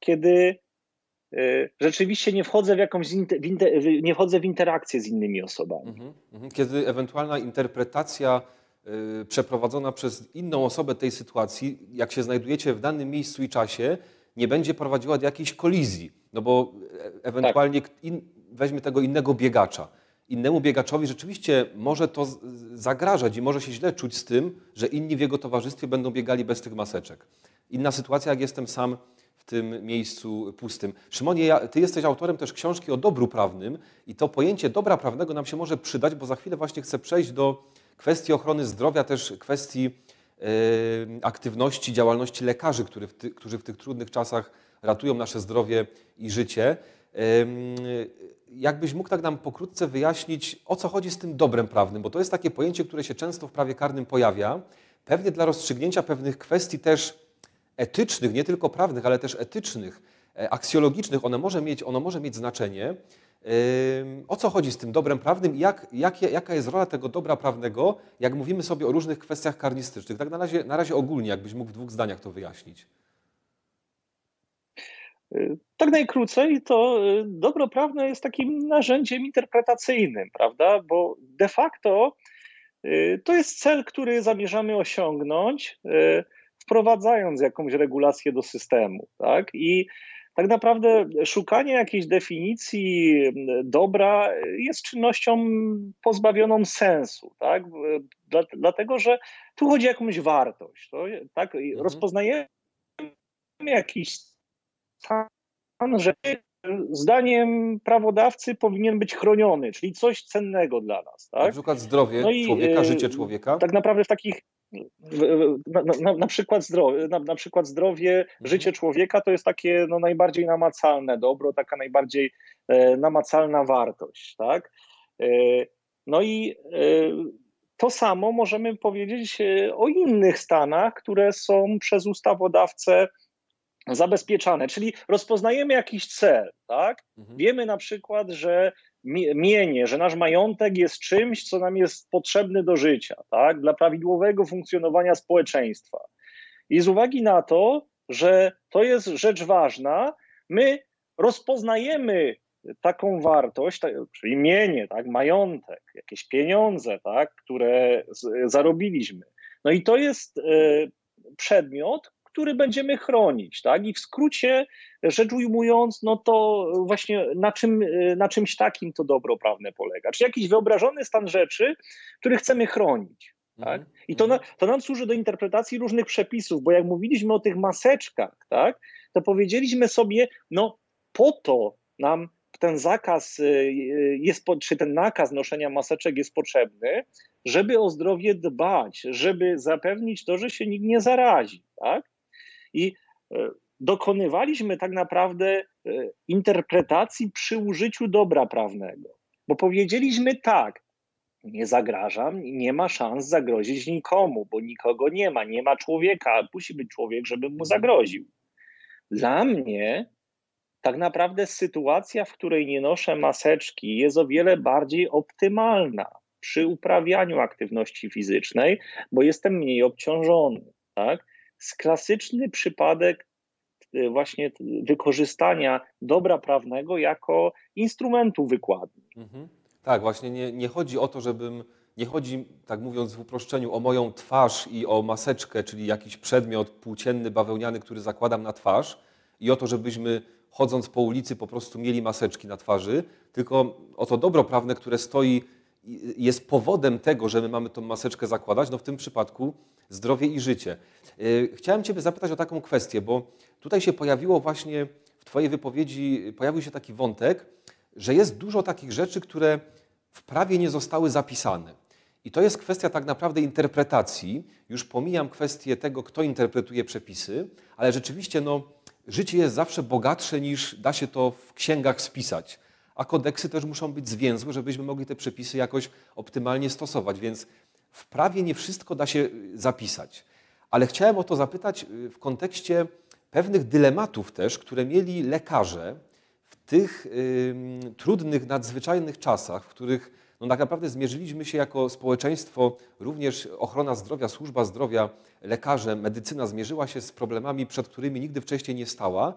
kiedy rzeczywiście nie wchodzę w jakąś w inter, nie wchodzę w interakcję z innymi osobami. Kiedy ewentualna interpretacja y, przeprowadzona przez inną osobę tej sytuacji, jak się znajdujecie w danym miejscu i czasie, nie będzie prowadziła do jakiejś kolizji, no bo ewentualnie tak. in, weźmy tego innego biegacza. Innemu biegaczowi rzeczywiście może to zagrażać i może się źle czuć z tym, że inni w jego towarzystwie będą biegali bez tych maseczek. Inna sytuacja, jak jestem sam w tym miejscu pustym. Szymonie, ja, ty jesteś autorem też książki o dobru prawnym i to pojęcie dobra prawnego nam się może przydać, bo za chwilę właśnie chcę przejść do kwestii ochrony zdrowia, też kwestii yy, aktywności, działalności lekarzy, który w ty, którzy w tych trudnych czasach ratują nasze zdrowie i życie. Yy, jakbyś mógł tak nam pokrótce wyjaśnić, o co chodzi z tym dobrem prawnym, bo to jest takie pojęcie, które się często w prawie karnym pojawia, pewnie dla rozstrzygnięcia pewnych kwestii też etycznych, nie tylko prawnych, ale też etycznych, aksjologicznych, ono może mieć, ono może mieć znaczenie. O co chodzi z tym dobrem prawnym i jak, jak, jaka jest rola tego dobra prawnego, jak mówimy sobie o różnych kwestiach karnistycznych? Tak na razie, na razie ogólnie, jakbyś mógł w dwóch zdaniach to wyjaśnić. Tak najkrócej, to dobro prawne jest takim narzędziem interpretacyjnym, prawda? Bo de facto to jest cel, który zamierzamy osiągnąć, wprowadzając jakąś regulację do systemu, tak? I tak naprawdę szukanie jakiejś definicji dobra jest czynnością pozbawioną sensu, tak? Dla, dlatego, że tu chodzi o jakąś wartość, tak? Mhm. Rozpoznajemy jakiś stan, że zdaniem prawodawcy powinien być chroniony, czyli coś cennego dla nas, tak? Na przykład zdrowie no i, człowieka, życie człowieka. Tak naprawdę w takich Na, na, na, przykład zdrowie, na, na przykład zdrowie, życie człowieka to jest takie no, najbardziej namacalne dobro, taka najbardziej e, namacalna wartość, tak? E, no i e, to samo możemy powiedzieć o innych stanach, które są przez ustawodawcę zabezpieczane, czyli rozpoznajemy jakiś cel, tak? Mhm. Wiemy na przykład, że mienie, że nasz majątek jest czymś, co nam jest potrzebne do życia, tak? Dla prawidłowego funkcjonowania społeczeństwa. I z uwagi na to, że to jest rzecz ważna, my rozpoznajemy taką wartość, czyli mienie, tak? Majątek, jakieś pieniądze, tak? Które zarobiliśmy. No i to jest przedmiot, który będziemy chronić, tak? I w skrócie rzecz ujmując, no to właśnie na, czym, na czymś takim to dobro prawne polega. Czyli jakiś wyobrażony stan rzeczy, który chcemy chronić, tak? I to, na, to nam służy do interpretacji różnych przepisów, bo jak mówiliśmy o tych maseczkach, tak? To powiedzieliśmy sobie, no po to nam ten zakaz, jest, czy ten nakaz noszenia maseczek jest potrzebny, żeby o zdrowie dbać, żeby zapewnić to, że się nikt nie zarazi, tak? I dokonywaliśmy tak naprawdę interpretacji przy użyciu dobra prawnego, bo powiedzieliśmy tak, nie zagrażam, nie ma szans zagrozić nikomu, bo nikogo nie ma, nie ma człowieka, musi być człowiek, żeby mu zagroził. Dla mnie tak naprawdę sytuacja, w której nie noszę maseczki, jest o wiele bardziej optymalna przy uprawianiu aktywności fizycznej, bo jestem mniej obciążony, tak? Klasyczny przypadek właśnie wykorzystania dobra prawnego jako instrumentu wykładni. Mhm. Tak, właśnie nie, nie chodzi o to, żebym, nie chodzi, tak mówiąc w uproszczeniu, o moją twarz i o maseczkę, czyli jakiś przedmiot płócienny, bawełniany, który zakładam na twarz i o to, żebyśmy chodząc po ulicy po prostu mieli maseczki na twarzy, tylko o to dobro prawne, które stoi, jest powodem tego, że my mamy tą maseczkę zakładać, no w tym przypadku zdrowie i życie. Chciałem Ciebie zapytać o taką kwestię, bo tutaj się pojawiło właśnie w Twojej wypowiedzi, pojawił się taki wątek, że jest dużo takich rzeczy, które w prawie nie zostały zapisane. I to jest kwestia tak naprawdę interpretacji. Już pomijam kwestię tego, kto interpretuje przepisy, ale rzeczywiście no, życie jest zawsze bogatsze niż da się to w księgach spisać. A kodeksy też muszą być zwięzłe, żebyśmy mogli te przepisy jakoś optymalnie stosować. Więc w prawie nie wszystko da się zapisać. Ale chciałem o to zapytać w kontekście pewnych dylematów też, które mieli lekarze w tych yy, trudnych, nadzwyczajnych czasach, w których no, tak naprawdę zmierzyliśmy się jako społeczeństwo, również ochrona zdrowia, służba zdrowia, lekarze, medycyna zmierzyła się z problemami, przed którymi nigdy wcześniej nie stała.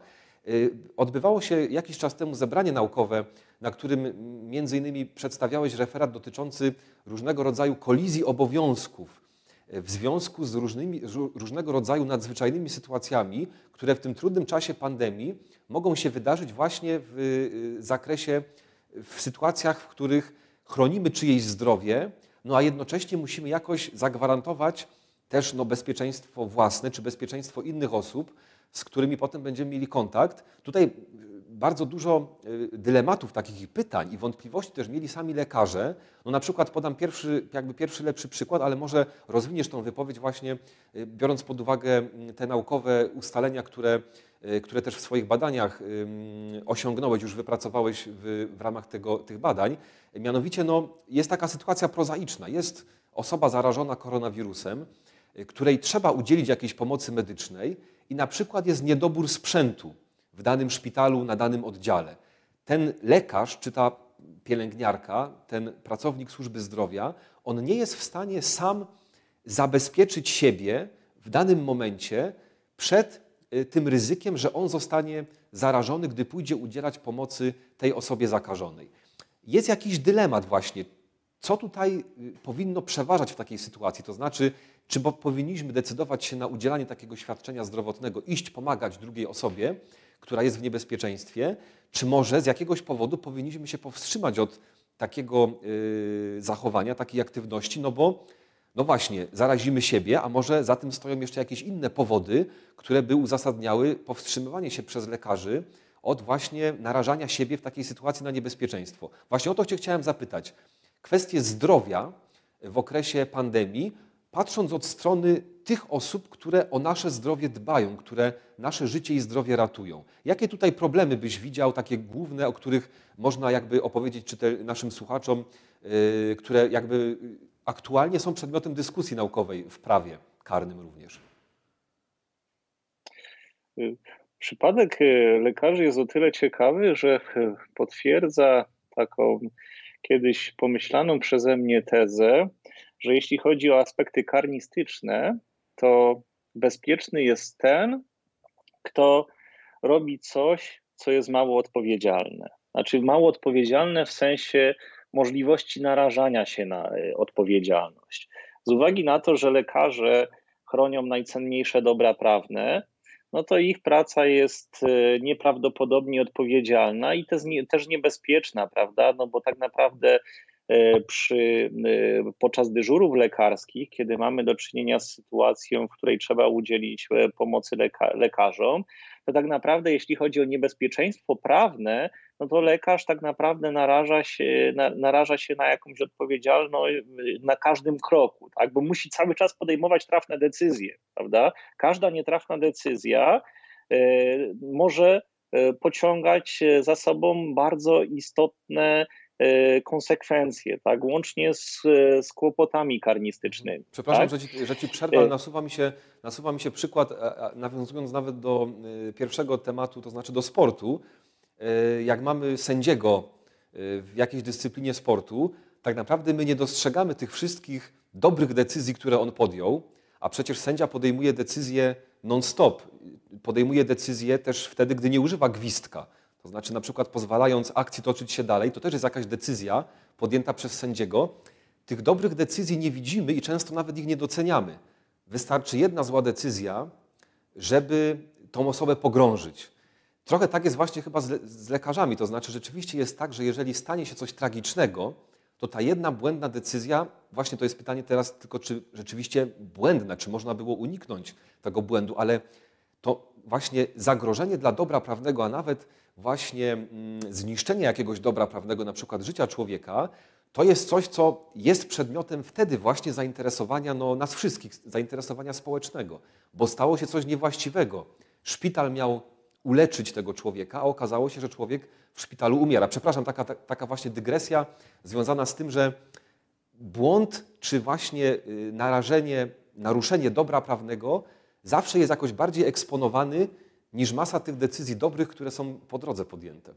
Odbywało się jakiś czas temu zebranie naukowe, na którym między innymi przedstawiałeś referat dotyczący różnego rodzaju kolizji obowiązków w związku z różnymi, różnego rodzaju nadzwyczajnymi sytuacjami, które w tym trudnym czasie pandemii mogą się wydarzyć właśnie w zakresie, w sytuacjach, w których chronimy czyjeś zdrowie, no a jednocześnie musimy jakoś zagwarantować też no, bezpieczeństwo własne czy bezpieczeństwo innych osób, z którymi potem będziemy mieli kontakt. Tutaj bardzo dużo dylematów takich i pytań i wątpliwości też mieli sami lekarze. No na przykład podam pierwszy, jakby pierwszy lepszy przykład, ale może rozwiniesz tą wypowiedź właśnie biorąc pod uwagę te naukowe ustalenia, które, które też w swoich badaniach osiągnąłeś, już wypracowałeś w, w ramach tego, tych badań. Mianowicie no, jest taka sytuacja prozaiczna. Jest osoba zarażona koronawirusem, której trzeba udzielić jakiejś pomocy medycznej i na przykład jest niedobór sprzętu w danym szpitalu, na danym oddziale. Ten lekarz, czy ta pielęgniarka, ten pracownik służby zdrowia, on nie jest w stanie sam zabezpieczyć siebie w danym momencie przed tym ryzykiem, że on zostanie zarażony, gdy pójdzie udzielać pomocy tej osobie zakażonej. Jest jakiś dylemat właśnie, co tutaj powinno przeważać w takiej sytuacji, to znaczy czy powinniśmy decydować się na udzielanie takiego świadczenia zdrowotnego, iść pomagać drugiej osobie, która jest w niebezpieczeństwie, czy może z jakiegoś powodu powinniśmy się powstrzymać od takiego yy, zachowania, takiej aktywności, no bo no właśnie, zarazimy siebie, a może za tym stoją jeszcze jakieś inne powody, które by uzasadniały powstrzymywanie się przez lekarzy od właśnie narażania siebie w takiej sytuacji na niebezpieczeństwo. Właśnie o to Cię chciałem zapytać. Kwestie zdrowia w okresie pandemii patrząc od strony tych osób, które o nasze zdrowie dbają, które nasze życie i zdrowie ratują. Jakie tutaj problemy byś widział, takie główne, o których można jakby opowiedzieć czy te naszym słuchaczom, yy, które jakby aktualnie są przedmiotem dyskusji naukowej w prawie karnym również? Przypadek lekarzy jest o tyle ciekawy, że potwierdza taką kiedyś pomyślaną przeze mnie tezę, że jeśli chodzi o aspekty karnistyczne, to bezpieczny jest ten, kto robi coś, co jest mało odpowiedzialne. Znaczy mało odpowiedzialne w sensie możliwości narażania się na odpowiedzialność. Z uwagi na to, że lekarze chronią najcenniejsze dobra prawne, no to ich praca jest nieprawdopodobnie odpowiedzialna i też niebezpieczna, prawda? No bo tak naprawdę przy, podczas dyżurów lekarskich, kiedy mamy do czynienia z sytuacją, w której trzeba udzielić pomocy leka- lekarzom, to tak naprawdę jeśli chodzi o niebezpieczeństwo prawne, no to lekarz tak naprawdę naraża się na, naraża się na jakąś odpowiedzialność na każdym kroku, tak? Bo musi cały czas podejmować trafne decyzje, prawda? Każda nietrafna decyzja y, może y, pociągać za sobą bardzo istotne konsekwencje, tak, łącznie z, z kłopotami karnistycznymi. Przepraszam, tak? że, ci, że ci przerwę, ale nasuwa mi się, nasuwa mi się przykład, nawiązując nawet do pierwszego tematu, to znaczy do sportu. Jak mamy sędziego w jakiejś dyscyplinie sportu, tak naprawdę my nie dostrzegamy tych wszystkich dobrych decyzji, które on podjął, a przecież sędzia podejmuje decyzje non-stop. Podejmuje decyzje też wtedy, gdy nie używa gwizdka. To znaczy na przykład pozwalając akcji toczyć się dalej, to też jest jakaś decyzja podjęta przez sędziego. Tych dobrych decyzji nie widzimy i często nawet ich nie doceniamy. Wystarczy jedna zła decyzja, żeby tą osobę pogrążyć. Trochę tak jest właśnie chyba z, le- z lekarzami. To znaczy rzeczywiście jest tak, że jeżeli stanie się coś tragicznego, to ta jedna błędna decyzja, właśnie to jest pytanie teraz tylko, czy rzeczywiście błędna, czy można było uniknąć tego błędu, ale to właśnie zagrożenie dla dobra prawnego, a nawet właśnie zniszczenie jakiegoś dobra prawnego, na przykład życia człowieka, to jest coś, co jest przedmiotem wtedy właśnie zainteresowania no, nas wszystkich, zainteresowania społecznego, bo stało się coś niewłaściwego. Szpital miał uleczyć tego człowieka, a okazało się, że człowiek w szpitalu umiera. Przepraszam, taka, ta, taka właśnie dygresja związana z tym, że błąd czy właśnie narażenie, naruszenie dobra prawnego zawsze jest jakoś bardziej eksponowany niż masa tych decyzji dobrych, które są po drodze podjęte.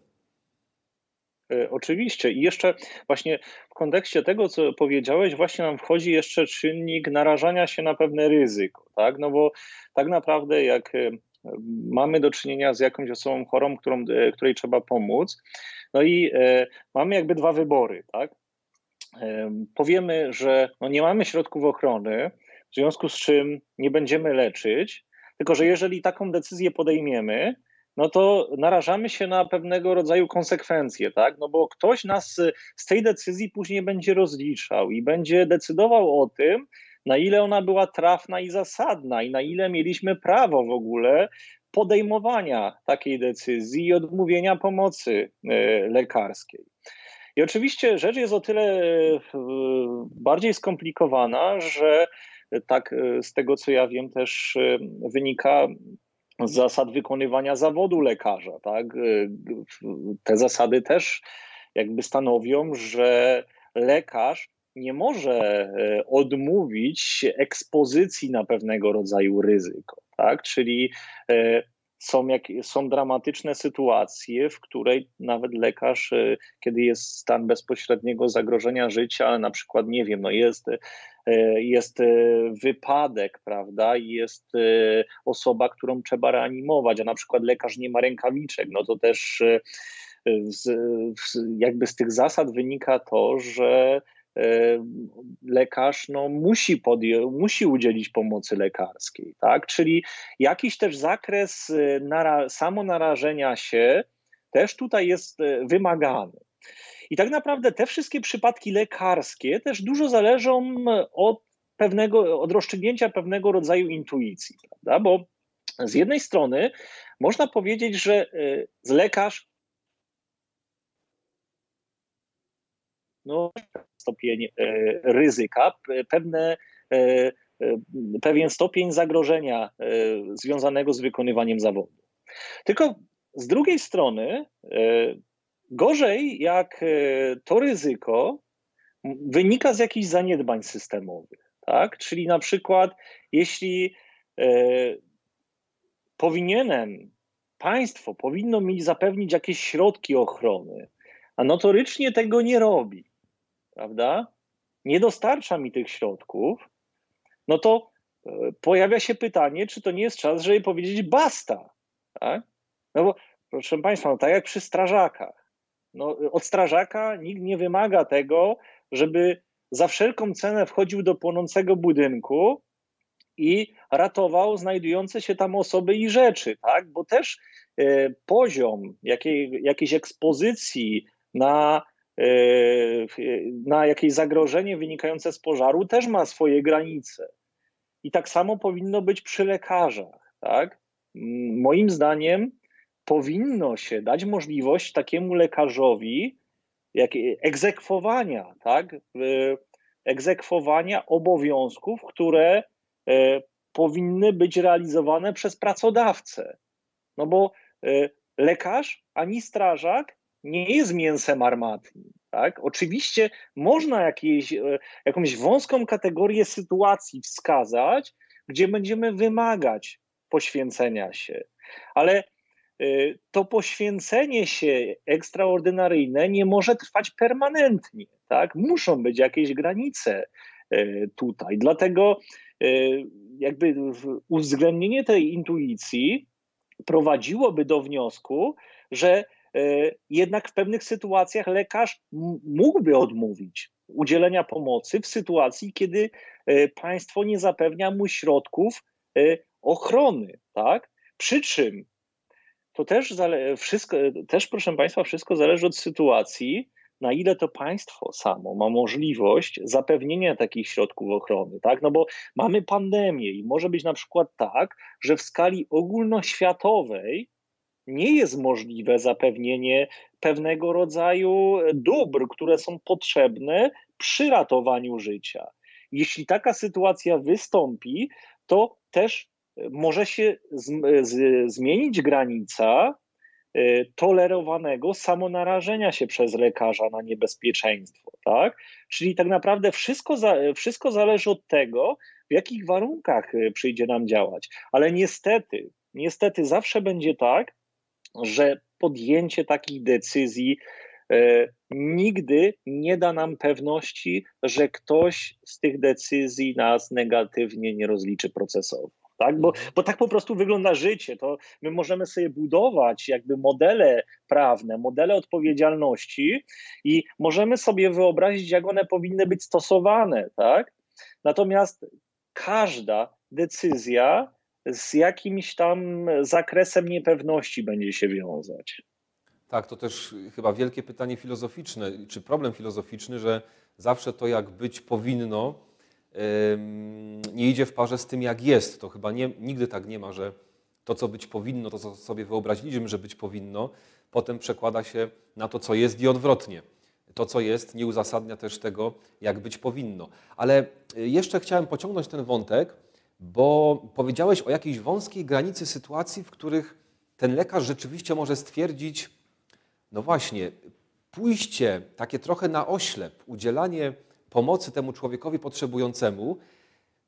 Oczywiście. I jeszcze właśnie w kontekście tego, co powiedziałeś, właśnie nam wchodzi jeszcze czynnik narażania się na pewne ryzyko, tak? No bo tak naprawdę jak mamy do czynienia z jakąś osobą chorą, którą, której trzeba pomóc, no i mamy jakby dwa wybory, tak? Powiemy, że no nie mamy środków ochrony, w związku z czym nie będziemy leczyć, tylko że jeżeli taką decyzję podejmiemy, no to narażamy się na pewnego rodzaju konsekwencje, tak? No bo ktoś nas z tej decyzji później będzie rozliczał i będzie decydował o tym, na ile ona była trafna i zasadna i na ile mieliśmy prawo w ogóle podejmowania takiej decyzji i odmówienia pomocy lekarskiej. I oczywiście rzecz jest o tyle bardziej skomplikowana, że tak z tego, co ja wiem, też wynika z zasad wykonywania zawodu lekarza. Tak? Te zasady też jakby stanowią, że lekarz nie może odmówić ekspozycji na pewnego rodzaju ryzyko. Tak? Czyli są, jak, są dramatyczne sytuacje, w której nawet lekarz, kiedy jest stan bezpośredniego zagrożenia życia, ale na przykład, nie wiem, no jest... jest wypadek, prawda, jest osoba, którą trzeba reanimować, a na przykład lekarz nie ma rękawiczek, no to też z, jakby z tych zasad wynika to, że lekarz no, musi, podję- musi udzielić pomocy lekarskiej, tak, czyli jakiś też zakres nara- samonarażenia się też tutaj jest wymagany. I tak naprawdę te wszystkie przypadki lekarskie też dużo zależą od pewnego, od rozstrzygnięcia pewnego rodzaju intuicji, prawda? Bo z jednej strony można powiedzieć, że lekarz no stopień ryzyka, pewne pewien stopień zagrożenia związanego z wykonywaniem zawodu. Tylko z drugiej strony gorzej, jak to ryzyko wynika z jakichś zaniedbań systemowych, tak? Czyli na przykład jeśli powinienem, państwo powinno mi zapewnić jakieś środki ochrony, a notorycznie tego nie robi, prawda? Nie dostarcza mi tych środków, no to pojawia się pytanie, czy to nie jest czas, żeby powiedzieć basta, tak? No bo proszę Państwa, no tak jak przy strażakach. No, od strażaka nikt nie wymaga tego, żeby za wszelką cenę wchodził do płonącego budynku i ratował znajdujące się tam osoby i rzeczy, tak? Bo też y, poziom jakiej, jakiejś ekspozycji na, y, na jakieś zagrożenie wynikające z pożaru też ma swoje granice. I tak samo powinno być przy lekarzach, tak? Moim zdaniem powinno się dać możliwość takiemu lekarzowi jak, egzekwowania, tak? egzekwowania obowiązków, które powinny być realizowane przez pracodawcę. No bo lekarz ani strażak nie jest mięsem armatnim, tak? Oczywiście można jakieś, jakąś wąską kategorię sytuacji wskazać, gdzie będziemy wymagać poświęcenia się, ale to poświęcenie się ekstraordynaryjne nie może trwać permanentnie, tak? Muszą być jakieś granice tutaj. Dlatego jakby uwzględnienie tej intuicji prowadziłoby do wniosku, że jednak w pewnych sytuacjach lekarz mógłby odmówić udzielenia pomocy w sytuacji, kiedy państwo nie zapewnia mu środków ochrony, tak? Przy czym to też, wszystko, też, proszę Państwa, wszystko zależy od sytuacji, na ile to państwo samo ma możliwość zapewnienia takich środków ochrony, tak? No bo mamy pandemię i może być na przykład tak, że w skali ogólnoświatowej nie jest możliwe zapewnienie pewnego rodzaju dóbr, które są potrzebne przy ratowaniu życia. Jeśli taka sytuacja wystąpi, to też może się z, z, zmienić granica y, tolerowanego samonarażenia się przez lekarza na niebezpieczeństwo, tak? Czyli tak naprawdę wszystko, za, wszystko zależy od tego, w jakich warunkach przyjdzie nam działać. Ale niestety, niestety zawsze będzie tak, że podjęcie takich decyzji y, nigdy nie da nam pewności, że ktoś z tych decyzji nas negatywnie nie rozliczy procesowo. Tak? Bo, bo tak po prostu wygląda życie. To my możemy sobie budować jakby modele prawne, modele odpowiedzialności i możemy sobie wyobrazić, jak one powinny być stosowane, tak? Natomiast każda decyzja z jakimś tam zakresem niepewności będzie się wiązać. Tak, to też chyba wielkie pytanie filozoficzne, czy problem filozoficzny, że zawsze to, jak być powinno, nie idzie w parze z tym, jak jest. To chyba nie, nigdy tak nie ma, że to, co być powinno, to, co sobie wyobraziliśmy, że być powinno, potem przekłada się na to, co jest i odwrotnie. To, co jest, nie uzasadnia też tego, jak być powinno. Ale jeszcze chciałem pociągnąć ten wątek, bo powiedziałeś o jakiejś wąskiej granicy sytuacji, w których ten lekarz rzeczywiście może stwierdzić, no właśnie, pójście takie trochę na oślep, udzielanie pomocy temu człowiekowi potrzebującemu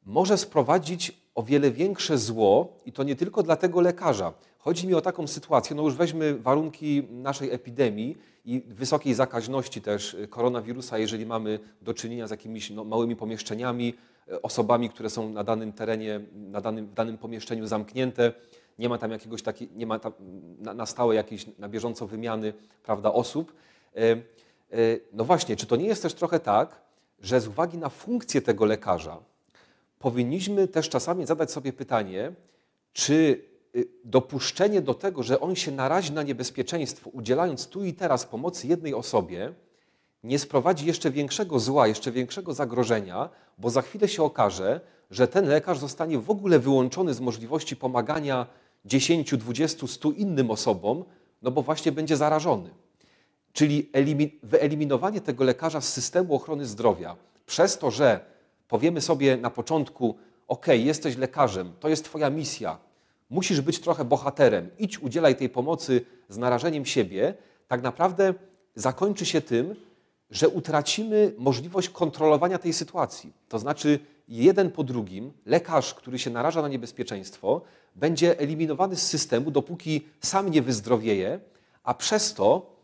może sprowadzić o wiele większe zło i to nie tylko dla tego lekarza. Chodzi mi o taką sytuację, no już weźmy warunki naszej epidemii i wysokiej zakaźności też koronawirusa, jeżeli mamy do czynienia z jakimiś no, małymi pomieszczeniami, osobami, które są na danym terenie, na danym, w danym pomieszczeniu zamknięte, nie ma tam jakiegoś taki, nie ma tam na, na stałe jakiejś, na bieżąco wymiany, prawda, osób. No właśnie, czy to nie jest też trochę tak, że z uwagi na funkcję tego lekarza powinniśmy też czasami zadać sobie pytanie, czy dopuszczenie do tego, że on się narazi na niebezpieczeństwo, udzielając tu i teraz pomocy jednej osobie, nie sprowadzi jeszcze większego zła, jeszcze większego zagrożenia, bo za chwilę się okaże, że ten lekarz zostanie w ogóle wyłączony z możliwości pomagania dziesięciu, dwudziestu, stu innym osobom, no bo właśnie będzie zarażony. Czyli wyeliminowanie tego lekarza z systemu ochrony zdrowia przez to, że powiemy sobie na początku, okej, jesteś lekarzem, to jest twoja misja, musisz być trochę bohaterem, idź, udzielaj tej pomocy z narażeniem siebie, tak naprawdę zakończy się tym, że utracimy możliwość kontrolowania tej sytuacji. To znaczy jeden po drugim lekarz, który się naraża na niebezpieczeństwo, będzie eliminowany z systemu, dopóki sam nie wyzdrowieje, a przez to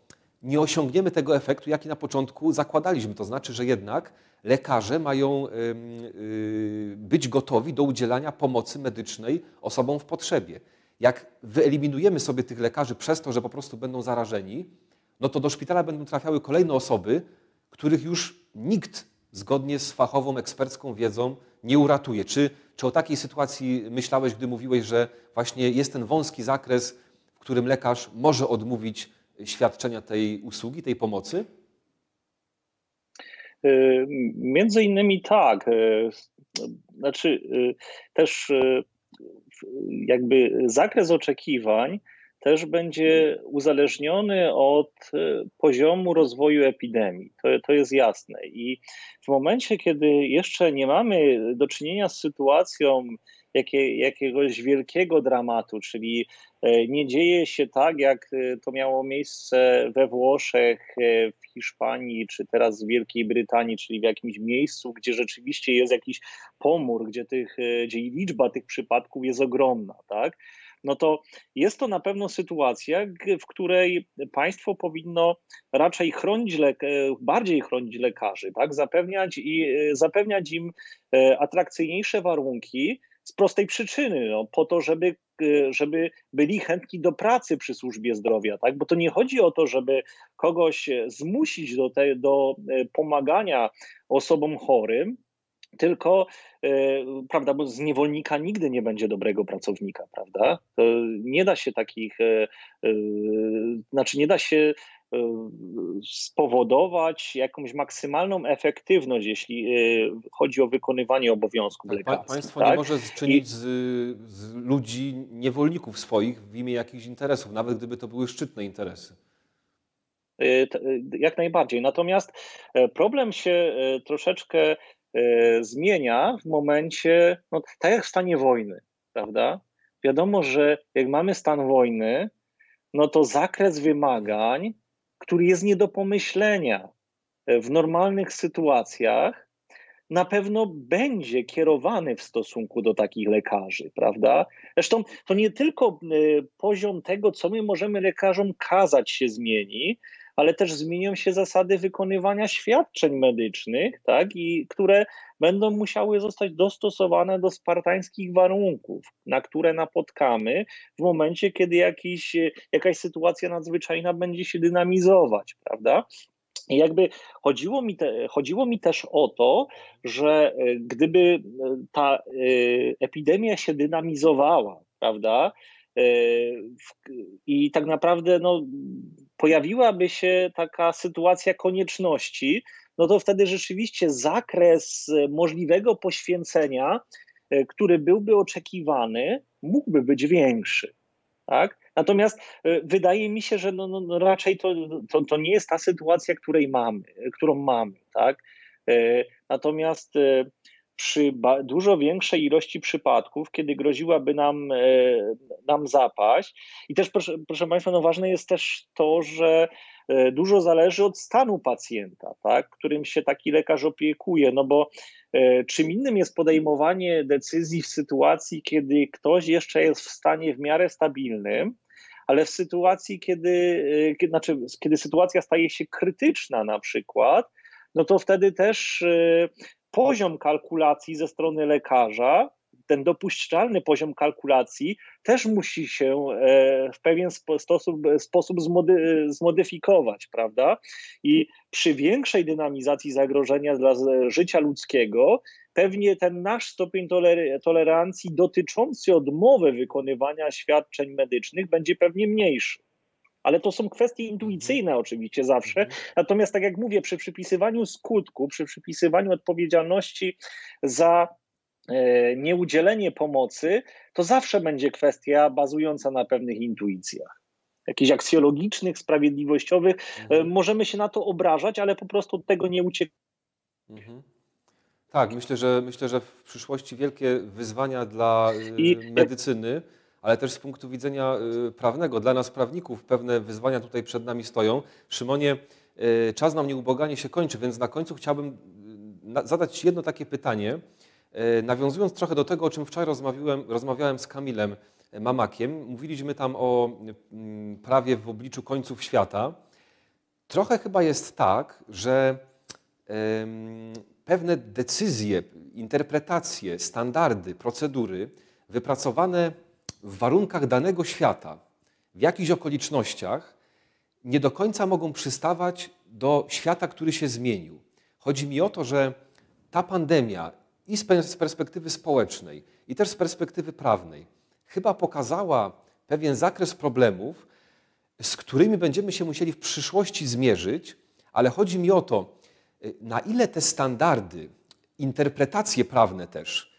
nie osiągniemy tego efektu, jaki na początku zakładaliśmy. To znaczy, że jednak lekarze mają być gotowi do udzielania pomocy medycznej osobom w potrzebie. Jak wyeliminujemy sobie tych lekarzy przez to, że po prostu będą zarażeni, no to do szpitala będą trafiały kolejne osoby, których już nikt zgodnie z fachową, ekspercką wiedzą nie uratuje. Czy, czy o takiej sytuacji myślałeś, gdy mówiłeś, że właśnie jest ten wąski zakres, w którym lekarz może odmówić świadczenia tej usługi, tej pomocy? Między innymi tak. Znaczy też jakby zakres oczekiwań też będzie uzależniony od poziomu rozwoju epidemii. To, to jest jasne. I w momencie, kiedy jeszcze nie mamy do czynienia z sytuacją jakie, jakiegoś wielkiego dramatu, czyli nie dzieje się tak, jak to miało miejsce we Włoszech, w Hiszpanii, czy teraz w Wielkiej Brytanii, czyli w jakimś miejscu, gdzie rzeczywiście jest jakiś pomór, gdzie, tych, gdzie liczba tych przypadków jest ogromna, tak? No to jest to na pewno sytuacja, w której państwo powinno raczej chronić, bardziej chronić lekarzy, tak? zapewniać, i, zapewniać im atrakcyjniejsze warunki z prostej przyczyny, no, po to, żeby, żeby byli chętni do pracy przy służbie zdrowia, tak? Bo to nie chodzi o to, żeby kogoś zmusić do, te, do pomagania osobom chorym, tylko, prawda, bo z niewolnika nigdy nie będzie dobrego pracownika, prawda? To nie da się takich, znaczy nie da się spowodować jakąś maksymalną efektywność, jeśli chodzi o wykonywanie obowiązków tak, lekarskich. Państwo tak? nie może czynić I... z, z ludzi niewolników swoich w imię jakichś interesów, nawet gdyby to były szczytne interesy. Jak najbardziej. Natomiast problem się troszeczkę zmienia w momencie, no, tak jak w stanie wojny, prawda? Wiadomo, że jak mamy stan wojny, no to zakres wymagań, który jest nie do pomyślenia w normalnych sytuacjach, na pewno będzie kierowany w stosunku do takich lekarzy, prawda? Zresztą to nie tylko poziom tego, co my możemy lekarzom kazać, się zmieni, ale też zmienią się zasady wykonywania świadczeń medycznych, tak, i które będą musiały zostać dostosowane do spartańskich warunków, na które napotkamy w momencie, kiedy jakiś, jakaś sytuacja nadzwyczajna będzie się dynamizować, prawda? I jakby chodziło mi, te, chodziło mi też o to, że gdyby ta y, epidemia się dynamizowała, prawda, y, w, i tak naprawdę no, pojawiłaby się taka sytuacja konieczności, no to wtedy rzeczywiście zakres możliwego poświęcenia, który byłby oczekiwany, mógłby być większy. Tak? Natomiast wydaje mi się, że no, no, raczej to, to, to nie jest ta sytuacja, której mamy, którą mamy. Tak? Natomiast przy dużo większej ilości przypadków, kiedy groziłaby nam, nam zapaść. I też, proszę, proszę Państwa, no ważne jest też to, że dużo zależy od stanu pacjenta, tak, którym się taki lekarz opiekuje, no bo czym innym jest podejmowanie decyzji w sytuacji, kiedy ktoś jeszcze jest w stanie w miarę stabilnym, ale w sytuacji, kiedy, kiedy, znaczy, kiedy sytuacja staje się krytyczna na przykład, no to wtedy też poziom kalkulacji ze strony lekarza, ten dopuszczalny poziom kalkulacji też musi się w pewien sposób, sposób zmody, zmodyfikować, prawda? I przy większej dynamizacji zagrożenia dla życia ludzkiego pewnie ten nasz stopień tolerancji dotyczący odmowy wykonywania świadczeń medycznych będzie pewnie mniejszy. Ale to są kwestie intuicyjne oczywiście zawsze. Natomiast tak jak mówię, przy przypisywaniu skutku, przy przypisywaniu odpowiedzialności za nieudzielenie pomocy, to zawsze będzie kwestia bazująca na pewnych intuicjach, jakichś aksjologicznych, sprawiedliwościowych. Mhm. Możemy się na to obrażać, ale po prostu od tego nie uciekamy. Mhm. Tak, myślę, że myślę, że w przyszłości wielkie wyzwania dla I... medycyny, ale też z punktu widzenia prawnego, dla nas prawników pewne wyzwania tutaj przed nami stoją. Szymonie, czas nam nieubłaganie się kończy, więc na końcu chciałbym zadać Ci jedno takie pytanie, nawiązując trochę do tego, o czym wczoraj rozmawiałem, rozmawiałem z Kamilem Mamakiem. Mówiliśmy tam o prawie w obliczu końców świata. Trochę chyba jest tak, że pewne decyzje, interpretacje, standardy, procedury wypracowane w warunkach danego świata, w jakichś okolicznościach, nie do końca mogą przystawać do świata, który się zmienił. Chodzi mi o to, że ta pandemia i z perspektywy społecznej, i też z perspektywy prawnej chyba pokazała pewien zakres problemów, z którymi będziemy się musieli w przyszłości zmierzyć, ale chodzi mi o to, na ile te standardy, interpretacje prawne też,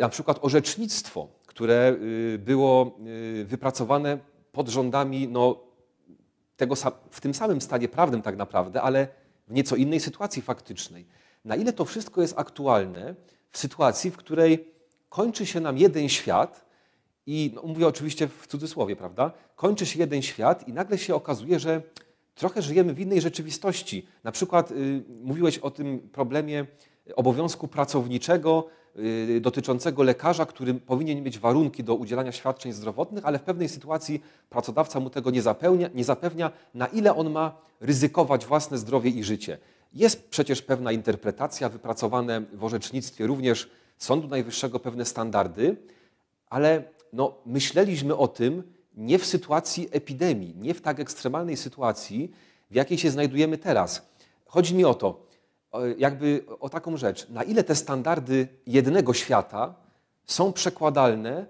na przykład orzecznictwo, które było wypracowane pod rządami no, tego, w tym samym stanie prawnym tak naprawdę, ale w nieco innej sytuacji faktycznej. Na ile to wszystko jest aktualne w sytuacji, w której kończy się nam jeden świat i no, mówię oczywiście w cudzysłowie, prawda? Kończy się jeden świat i nagle się okazuje, że trochę żyjemy w innej rzeczywistości. Na przykład y, mówiłeś o tym problemie obowiązku pracowniczego y, dotyczącego lekarza, który powinien mieć warunki do udzielania świadczeń zdrowotnych, ale w pewnej sytuacji pracodawca mu tego nie, zapełnia, nie zapewnia, na ile on ma ryzykować własne zdrowie i życie. Jest przecież pewna interpretacja, wypracowane w orzecznictwie również Sądu Najwyższego pewne standardy, ale no, myśleliśmy o tym nie w sytuacji epidemii, nie w tak ekstremalnej sytuacji, w jakiej się znajdujemy teraz. Chodzi mi o to, jakby o taką rzecz, na ile te standardy jednego świata są przekładalne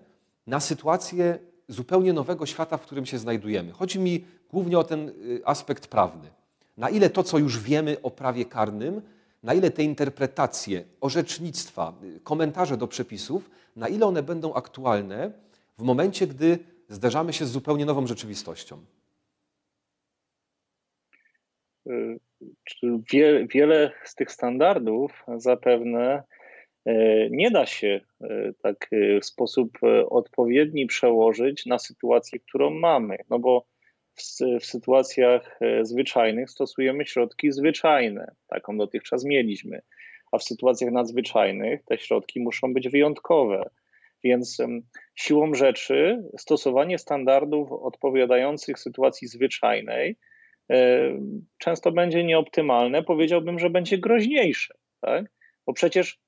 na sytuację zupełnie nowego świata, w którym się znajdujemy. Chodzi mi głównie o ten aspekt prawny. Na ile to, co już wiemy o prawie karnym, na ile te interpretacje, orzecznictwa, komentarze do przepisów, na ile one będą aktualne w momencie, gdy zderzamy się z zupełnie nową rzeczywistością. Wie, wiele z tych standardów zapewne nie da się tak w sposób odpowiedni przełożyć na sytuację, którą mamy, no bo w, w sytuacjach zwyczajnych stosujemy środki zwyczajne, taką dotychczas mieliśmy, a w sytuacjach nadzwyczajnych te środki muszą być wyjątkowe. Więc siłą rzeczy stosowanie standardów odpowiadających sytuacji zwyczajnej często będzie nieoptymalne, powiedziałbym, że będzie groźniejsze, tak? Bo przecież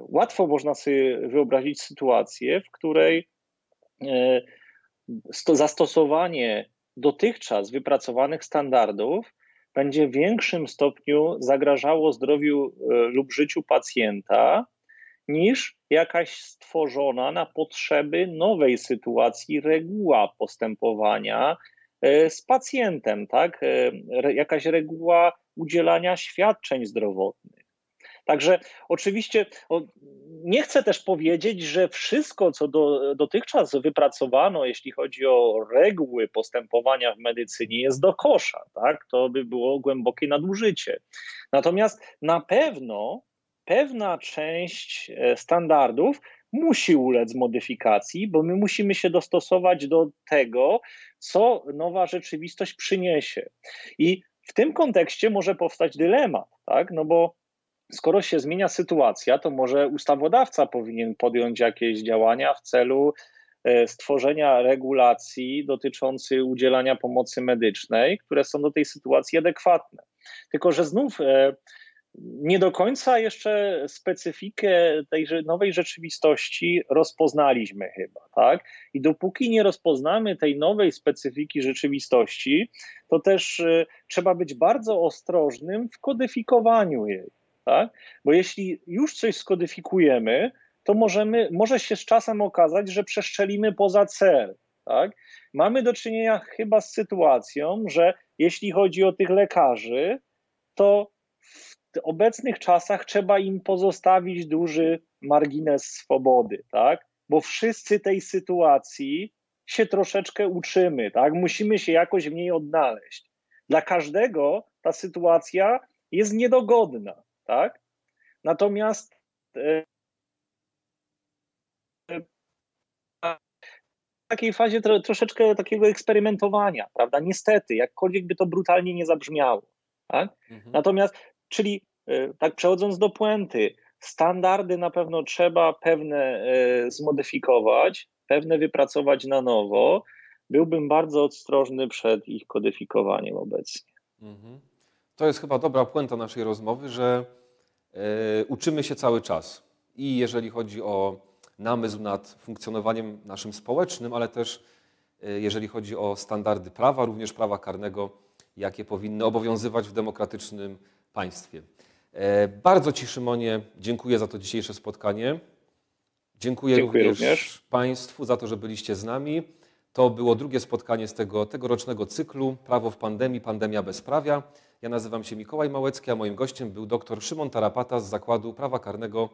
łatwo można sobie wyobrazić sytuację, w której zastosowanie dotychczas wypracowanych standardów będzie w większym stopniu zagrażało zdrowiu lub życiu pacjenta, niż jakaś stworzona na potrzeby nowej sytuacji reguła postępowania z pacjentem, tak? Jakaś reguła udzielania świadczeń zdrowotnych. Także oczywiście nie chcę też powiedzieć, że wszystko, co do, dotychczas wypracowano, jeśli chodzi o reguły postępowania w medycynie, jest do kosza, tak? To by było głębokie nadużycie. Natomiast na pewno pewna część standardów musi ulec modyfikacji, bo my musimy się dostosować do tego, co nowa rzeczywistość przyniesie. I w tym kontekście może powstać dylemat, tak? No bo skoro się zmienia sytuacja, to może ustawodawca powinien podjąć jakieś działania w celu stworzenia regulacji dotyczących udzielania pomocy medycznej, które są do tej sytuacji adekwatne. Tylko że znów nie do końca jeszcze specyfikę tej nowej rzeczywistości rozpoznaliśmy chyba, tak? I dopóki nie rozpoznamy tej nowej specyfiki rzeczywistości, to też trzeba być bardzo ostrożnym w kodyfikowaniu jej, tak? Bo jeśli już coś skodyfikujemy, to możemy, może się z czasem okazać, że przestrzelimy poza cel, tak? Mamy do czynienia chyba z sytuacją, że jeśli chodzi o tych lekarzy, to w obecnych czasach trzeba im pozostawić duży margines swobody, tak? Bo wszyscy tej sytuacji się troszeczkę uczymy, tak? Musimy się jakoś w niej odnaleźć. Dla każdego ta sytuacja jest niedogodna, tak? Natomiast w takiej fazie tro, troszeczkę takiego eksperymentowania, prawda? Niestety, jakkolwiek by to brutalnie nie zabrzmiało. Tak? Mhm. Natomiast, czyli tak przechodząc do puenty, standardy na pewno trzeba pewne zmodyfikować, pewne wypracować na nowo. Byłbym bardzo ostrożny przed ich kodyfikowaniem obecnie. Mhm. To jest chyba dobra puenta naszej rozmowy, że yy, uczymy się cały czas. I jeżeli chodzi o namysł nad funkcjonowaniem naszym społecznym, ale też yy, jeżeli chodzi o standardy prawa, również prawa karnego, jakie powinny obowiązywać w demokratycznym państwie. Yy, bardzo Ci, Szymonie, dziękuję za to dzisiejsze spotkanie. Dziękuję, dziękuję również, również Państwu za to, że byliście z nami. To było drugie spotkanie z tego tegorocznego cyklu Prawo w pandemii, pandemia bezprawia. Ja nazywam się Mikołaj Małecki, a moim gościem był dr Szymon Tarapata z Zakładu Prawa Karnego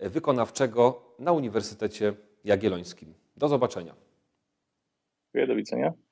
Wykonawczego na Uniwersytecie Jagiellońskim. Do zobaczenia. Dziękuję, do widzenia.